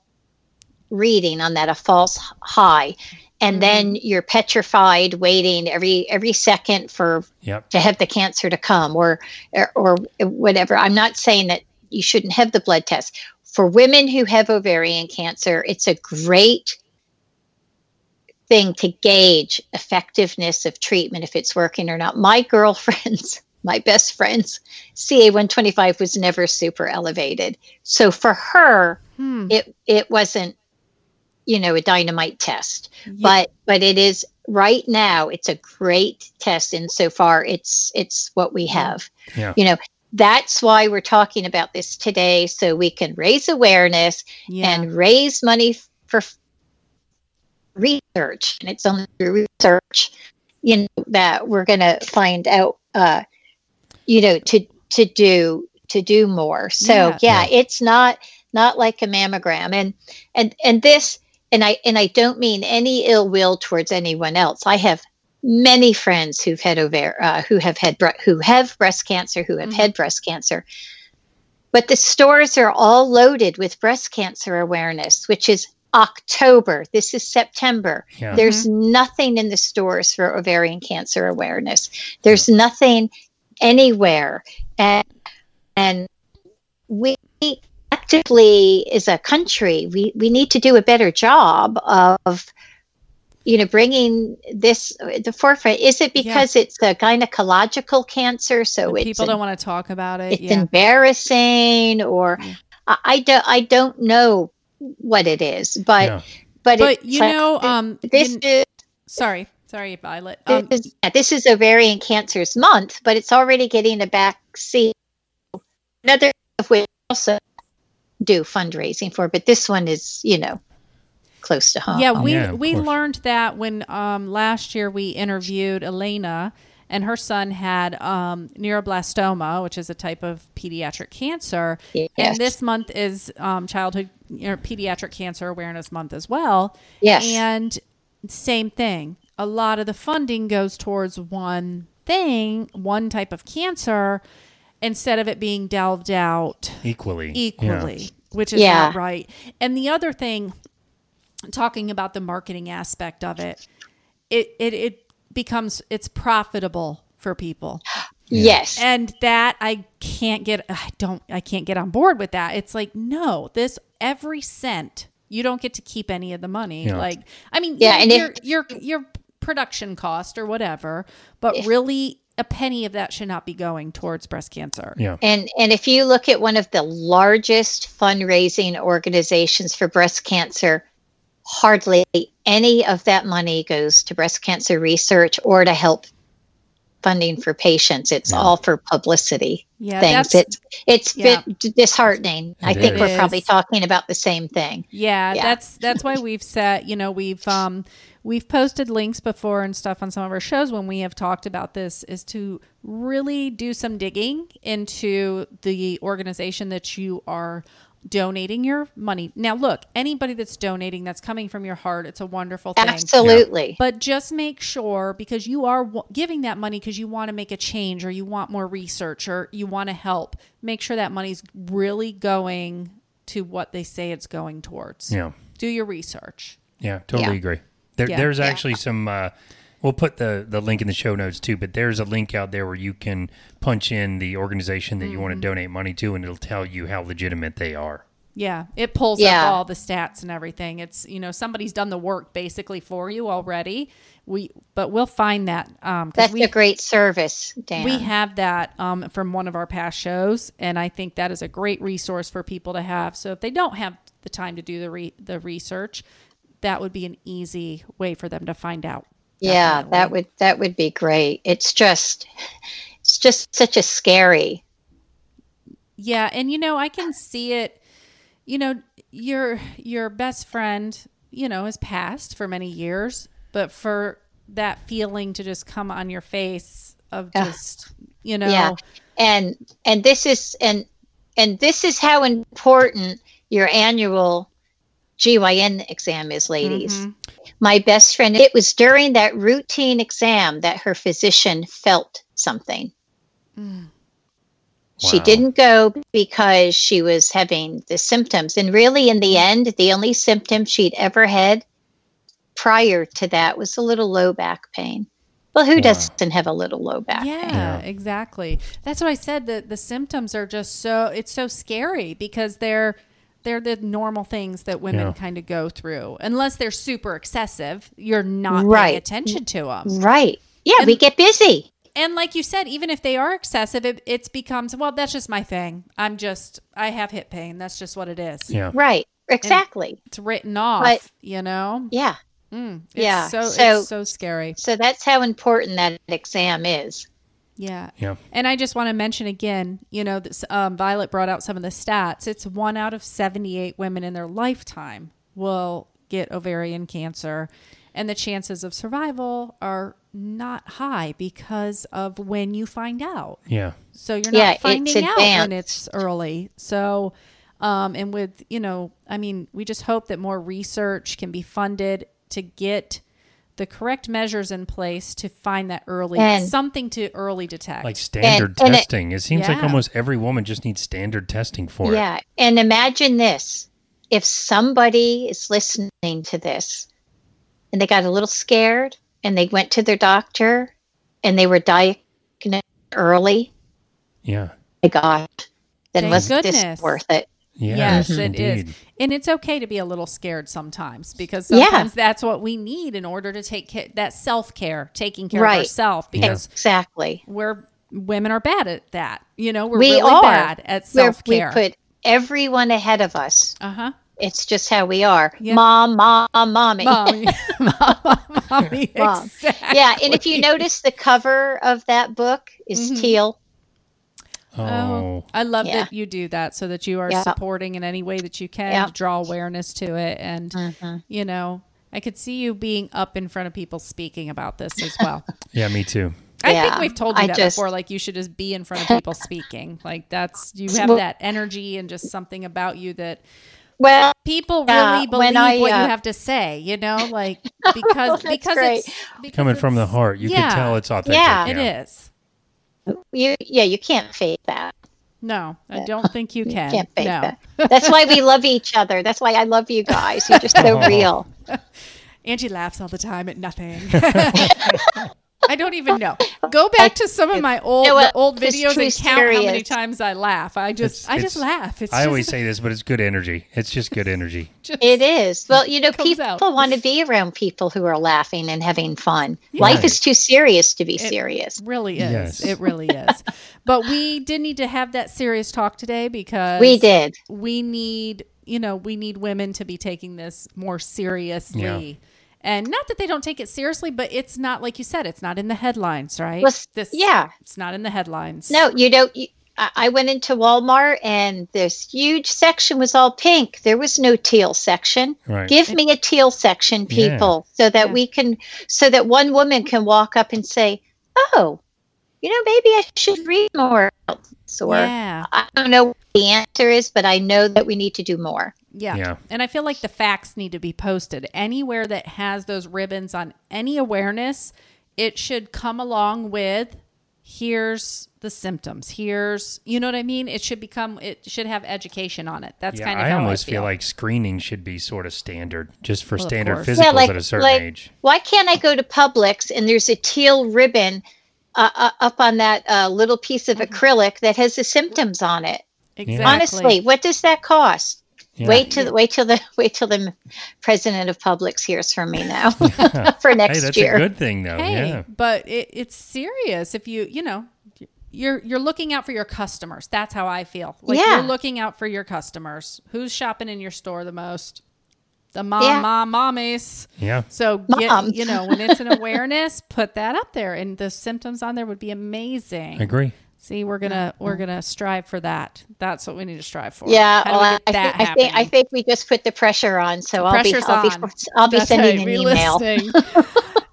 reading on that, a false high, and mm-hmm. then you're petrified waiting every every second for yep. to have the cancer to come or, or or whatever. I'm not saying that you shouldn't have the blood test. For women who have ovarian cancer, it's a great thing to gauge effectiveness of treatment, if it's working or not. My girlfriends... my best friend's C A one twenty-five was never super elevated. So for her, hmm. it it wasn't you know, a dynamite test, yeah. but, but it is right now, it's a great test. And so far it's, it's what we have, yeah. you know, that's why we're talking about this today. So we can raise awareness yeah. and raise money for research. And it's only through research, you know, that we're going to find out, uh, you know, to, to do, to do more. So yeah, yeah, yeah. it's not, not like a mammogram. And, and, and this, and I, and I don't mean any ill will towards anyone else. I have many friends who've had ovar, uh, who have had, bre- who have breast cancer, who have mm-hmm. had breast cancer, but the stores are all loaded with breast cancer awareness, which is October. This is September. Yeah. There's mm-hmm. nothing in the stores for ovarian cancer awareness. There's nothing anywhere. And, and we actively, as a country, we, we need to do a better job of, you know, bringing this to the forefront. Is it because yeah. it's a gynecological cancer? So it's people don't want to talk about it. It's yeah. embarrassing, or yeah. I, I don't, I don't know what it is, but, yeah. but, but it's, you know, like, um, this you, is, sorry, sorry, Violet. Um, this, is, yeah, this is Ovarian Cancers Month, but it's already getting a vaccine. Another of which also do fundraising for, but this one is, you know, close to home. Yeah, we yeah, we course. learned that when um, last year we interviewed Elena, and her son had um, neuroblastoma, which is a type of pediatric cancer. Yes. And this month is um, childhood you know, pediatric cancer awareness month as well. Yes. And same thing. A lot of the funding goes towards one thing, one type of cancer, instead of it being delved out equally, equally, yeah. which is yeah. not right. And the other thing, talking about the marketing aspect of it, it, it, it becomes, it's profitable for people. Yeah. Yes. And that I can't get, I don't, I can't get on board with that. It's like, no, this every cent, you don't get to keep any of the money. Yeah. Like, I mean, yeah, and your, if, your, your production cost or whatever, but if, really, a penny of that should not be going towards breast cancer. Yeah. And and if you look at one of the largest fundraising organizations for breast cancer, hardly any of that money goes to breast cancer research or to help funding for patients. It's yeah. all for publicity yeah, things. It's it's yeah. bit disheartening. It I think is. we're probably talking about the same thing. Yeah, yeah. that's that's why we've set, you know, we've um We've posted links before and stuff on some of our shows when we have talked about this, is to really do some digging into the organization that you are donating your money. Now, look, anybody that's donating, that's coming from your heart. It's a wonderful thing. Absolutely. But just make sure, because you are w- giving that money because you want to make a change, or you want more research, or you want to help, make sure that money's really going to what they say it's going towards. Yeah. Do your research. Yeah, totally yeah. agree. There, yeah, there's yeah. actually some, uh, we'll put the, the link in the show notes too, but there's a link out there where you can punch in the organization that mm-hmm. you want to donate money to, and it'll tell you how legitimate they are. Yeah. It pulls yeah. up all the stats and everything. It's, you know, somebody's done the work basically for you already. We, but we'll find that. Um, That's we, a great service, Dan. We have that um, from one of our past shows, and I think that is a great resource for people to have. So if they don't have the time to do the re- the research, that would be an easy way for them to find out. Yeah, definitely. that would that would be great. It's just it's just such a scary. Yeah, and you know, I can see it. You know, your your best friend, you know, has passed for many years, but for that feeling to just come on your face of just, uh, you know, yeah. And and this is and and this is how important your annual G Y N exam is, ladies. Mm-hmm. My best friend, it was during that routine exam that her physician felt something. Mm. She wow. didn't go because she was having the symptoms. And really, in the end, the only symptom she'd ever had prior to that was a little low back pain. Well, who wow. doesn't have a little low back yeah, pain? Yeah, exactly. That's what I said. The, the symptoms are just so, it's so scary because they're, They're the normal things that women yeah. kind of go through. Unless they're super excessive, you're not right. paying attention to them. Right. Yeah, and we get busy. And like you said, even if they are excessive, it, it becomes, well, that's just my thing. I'm just, I have hip pain. That's just what it is. Yeah. Right, Exactly. And it's written off, but, you know? Yeah. Mm, it's yeah. So, so it's so scary. So that's how important that exam is. Yeah. Yeah. And I just want to mention again, you know, this, um, Violet brought out some of the stats. It's one out of seventy-eight women in their lifetime will get ovarian cancer. And the chances of survival are not high because of when you find out. Yeah. So you're not yeah, finding out when it's early. So, um, and with, you know, I mean, we just hope that more research can be funded to get the correct measures in place to find that early, and, something to early detect. Like standard and, and testing. It, it seems yeah. like almost every woman just needs standard testing for yeah. it. Yeah. And imagine this. If somebody is listening to this and they got a little scared and they went to their doctor and they were diagnosed early. Yeah. Oh my God. Then Thank wasn't goodness. This worth it? Yes, yes it is. And it's okay to be a little scared sometimes, because sometimes yeah. that's what we need in order to take care, that self-care, taking care right. of yourself. Because exactly. we're, women are bad at that. You know, we're we really are. bad at self-care. We're, we put everyone ahead of us. Uh-huh. It's just how we are. Yeah. Mom, mom, mommy. Mom, mom, mommy. Mom. Exactly. Yeah. And if you notice, the cover of that book is mm-hmm. teal. Oh. oh, I love yeah. that you do that, so that you are yeah. supporting in any way that you can yeah. to draw awareness to it. And, mm-hmm. you know, I could see you being up in front of people speaking about this as well. Yeah, me too. I yeah. think we've told you I that just... before. Like, you should just be in front of people speaking. Like, that's, you have well, that energy and just something about you that, well, people really uh, believe I, what uh, you have to say, you know, like, because, because great. It's because coming it's, from the heart. You yeah, can tell it's authentic. Yeah, yeah. it is. You, yeah, you can't fake that. No, I don't think you can. You can't fake no. that. That's why we love each other. That's why I love you guys. You're just so oh. real. Angie laughs all the time at nothing. I don't even know. Go back to some of my old you know what, old videos and count how many times I laugh. I just it's, I just laugh. It's I just, always say this, but it's good energy. It's just good energy. Just it is. Well, you know, people out. want to be around people who are laughing and having fun. Yeah. Life right. is too serious to be it serious. Really is. Yes. It really is. But we did need to have that serious talk today, because we did. We need, you know, we need women to be taking this more seriously. Yeah. And not that they don't take it seriously, but it's not, like you said, it's not in the headlines, right? Well, this, yeah. It's not in the headlines. No, you don't. You, I went into Walmart and this huge section was all pink. There was no teal section. Right. Give it, me a teal section, people, yeah. so that yeah. we can, so that one woman can walk up and say, oh, you know, maybe I should read more about this, or yeah. I don't know what the answer is, but I know that we need to do more. Yeah. yeah. And I feel like the facts need to be posted anywhere that has those ribbons on any awareness. It should come along with, here's the symptoms. Here's, you know what I mean? It should become, it should have education on it. That's yeah, kind of I how I almost feel. feel like screening should be sort of standard, just for well, standard physicals yeah, like, at a certain like, age. Why can't I go to Publix and there's a teal ribbon uh, uh, up on that uh, little piece of acrylic that has the symptoms on it? Exactly. Honestly, what does that cost? Yeah. Wait till yeah. wait till the wait till the president of Publix hears from me now yeah. for next hey, that's year. That's a good thing, though. Hey, yeah. But it, it's serious. If you you know you're you're looking out for your customers. That's how I feel. Like yeah. you're looking out for your customers. Who's shopping in your store the most? The mom, yeah. mom, mommies. Yeah. So get, mom. you know, when it's an awareness, put that up there, and the symptoms on there would be amazing. I agree. See, we're gonna we're gonna strive for that. That's what we need to strive for. Yeah, well, I, think, I think I think we just put the pressure on. So I'll be, I'll be I'll be That's sending right. an Re-listing. email.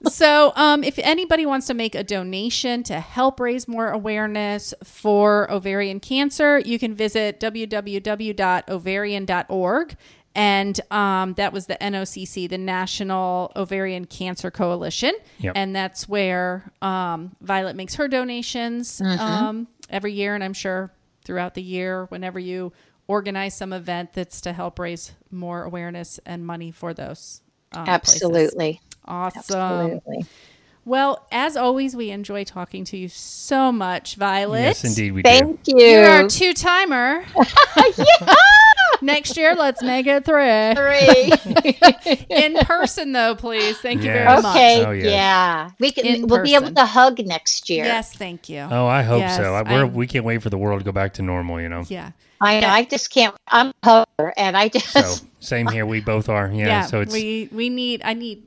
So, um, if anybody wants to make a donation to help raise more awareness for ovarian cancer, you can visit w w w dot ovarian dot org. And um, that was the N O C C, the National Ovarian Cancer Coalition. Yep. And that's where um, Violet makes her donations mm-hmm. um, every year. And I'm sure throughout the year, whenever you organize some event, that's to help raise more awareness and money for those. Um, Absolutely. Places. Awesome. Absolutely. Well, as always, we enjoy talking to you so much, Violet. Yes, indeed we do. Thank you. You're a two-timer. Yeah. Next year, let's make it three. Three. In person, though, please. Thank you yes. very much. Okay. Oh, yes. Yeah. We can, In we'll person. be able to hug next year. Yes, thank you. Oh, I hope yes, so. I, we're, we can't wait for the world to go back to normal, you know? Yeah. I know. I just can't. I'm a hugger, and I just. So, same here. We both are. Yeah. yeah so it's. We, we need, I need.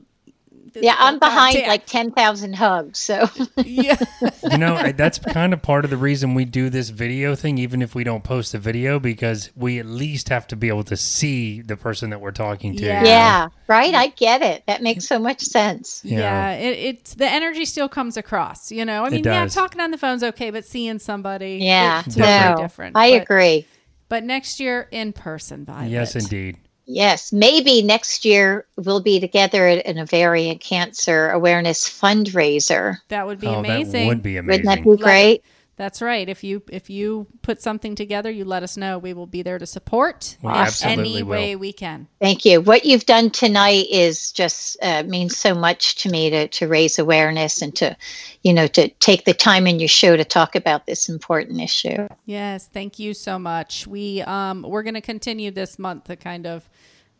Yeah, I'm behind content. like ten thousand hugs. So, yeah. You know, that's kind of part of the reason we do this video thing, even if we don't post the video, because we at least have to be able to see the person that we're talking to. Yeah, yeah right. I get it. That makes so much sense. Yeah, yeah it, it's the energy still comes across, you know. I mean, yeah, talking on the phone's okay, but seeing somebody, yeah, it's totally no, different. I but, agree. But next year in person, Violet. Yes, indeed. Yes, maybe next year we'll be together at an ovarian cancer awareness fundraiser. That would be oh, amazing. That would be amazing. Wouldn't that be great? That's right. If you if you put something together, you let us know. We will be there to support we absolutely any will. way we can. Thank you. What you've done tonight is just uh, means so much to me to to raise awareness and to, you know, to take the time in your show to talk about this important issue. Yes, thank you so much. We um we're going to continue this month to kind of.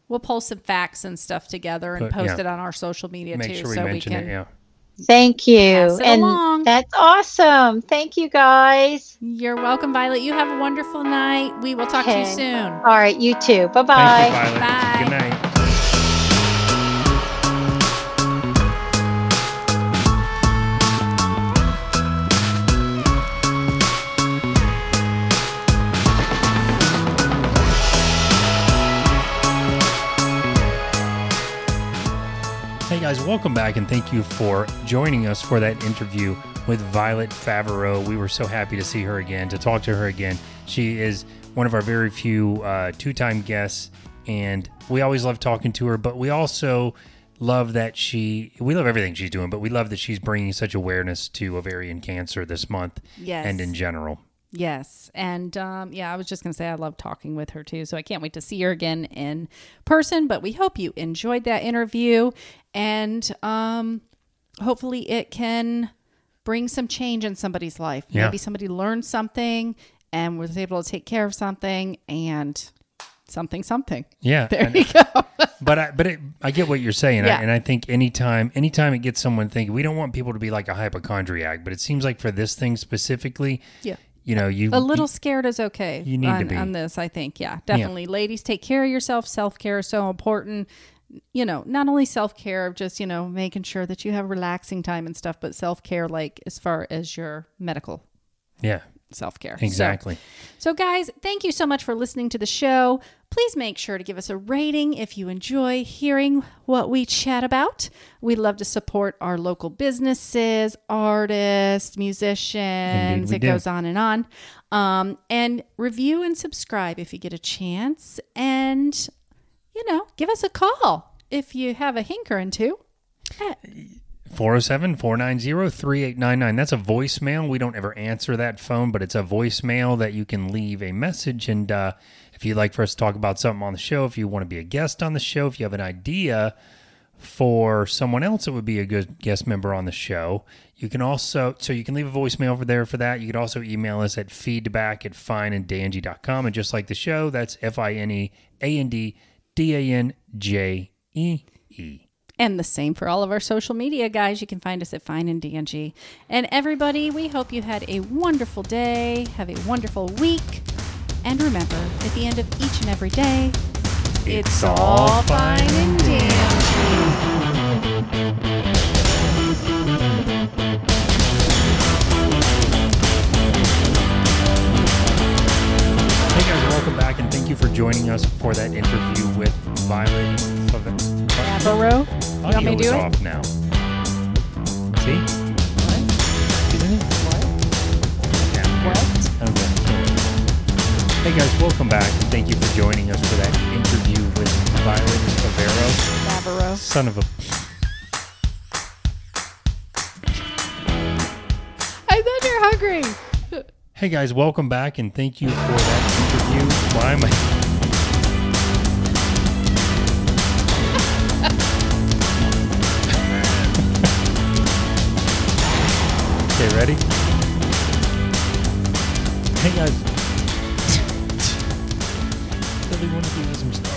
We'll pull some facts and stuff together and but, post yeah. it on our social media Make too. Sure we so mention we can. It, yeah. Thank you. And along. That's awesome. Thank you guys. You're welcome, Violet. You have a wonderful night. We will talk okay. to you soon. All right. You too. Bye-bye. Thank you, Violet. Bye. Good night. Guys, welcome back and thank you for joining us for that interview with Violet Favreau. We were so happy to see her again, to talk to her again. She is one of our very few uh, two-time guests, and we always love talking to her, but we also love that she, we love everything she's doing, but we love that she's bringing such awareness to ovarian cancer this month yes. and in general. Yes. And um, yeah, I was just going to say I love talking with her too. So I can't wait to see her again in person, but we hope you enjoyed that interview and um, hopefully it can bring some change in somebody's life. Yeah. Maybe somebody learned something and was able to take care of something and something, something. Yeah. There and, you go. but I, but it, I get what you're saying. Yeah. I, and I think anytime, anytime it gets someone thinking, we don't want people to be like a hypochondriac, but it seems like for this thing specifically, yeah. You know, you a little you, scared is okay. You need on, to be on this, I think. Yeah, definitely. Yeah. Ladies, take care of yourself. Self care is so important. You know, not only self care of just you know making sure that you have relaxing time and stuff, but self care like as far as your medical. Yeah. Self care. Exactly. So, so, guys, thank you so much for listening to the show. Please make sure to give us a rating if you enjoy hearing what we chat about. We love to support our local businesses, artists, musicians. It do. goes on and on. Um, and review and subscribe if you get a chance. And, you know, give us a call if you have a hinkering to. At- four oh seven, four nine oh, three eight nine nine. That's a voicemail. We don't ever answer that phone, but it's a voicemail that you can leave a message. And uh, if you'd like for us to talk about something on the show, if you want to be a guest on the show, if you have an idea for someone else that would be a good guest member on the show, you can also, so you can leave a voicemail over there for that. You could also email us at feedback at fineanddangy.com. And just like the show, that's F I N E A N D D A N J E E. And the same for all of our social media, guys. You can find us at Fine and D N G. And everybody, we hope you had a wonderful day. Have a wonderful week. And remember, at the end of each and every day, it's, it's all fine and dandy. Hey guys, welcome back, and thank you for joining us for that interview with Violet Favreau. You want me to do it? Off now. See? What? Isn't it? What? Yeah. What? Okay. Hey guys, welcome back, and thank you for joining us for that interview with Violet Favreau. Favreau. Son of a... Hey guys, welcome back and thank you for that interview. Why am I? Okay, ready? Hey guys. probably one of the isms.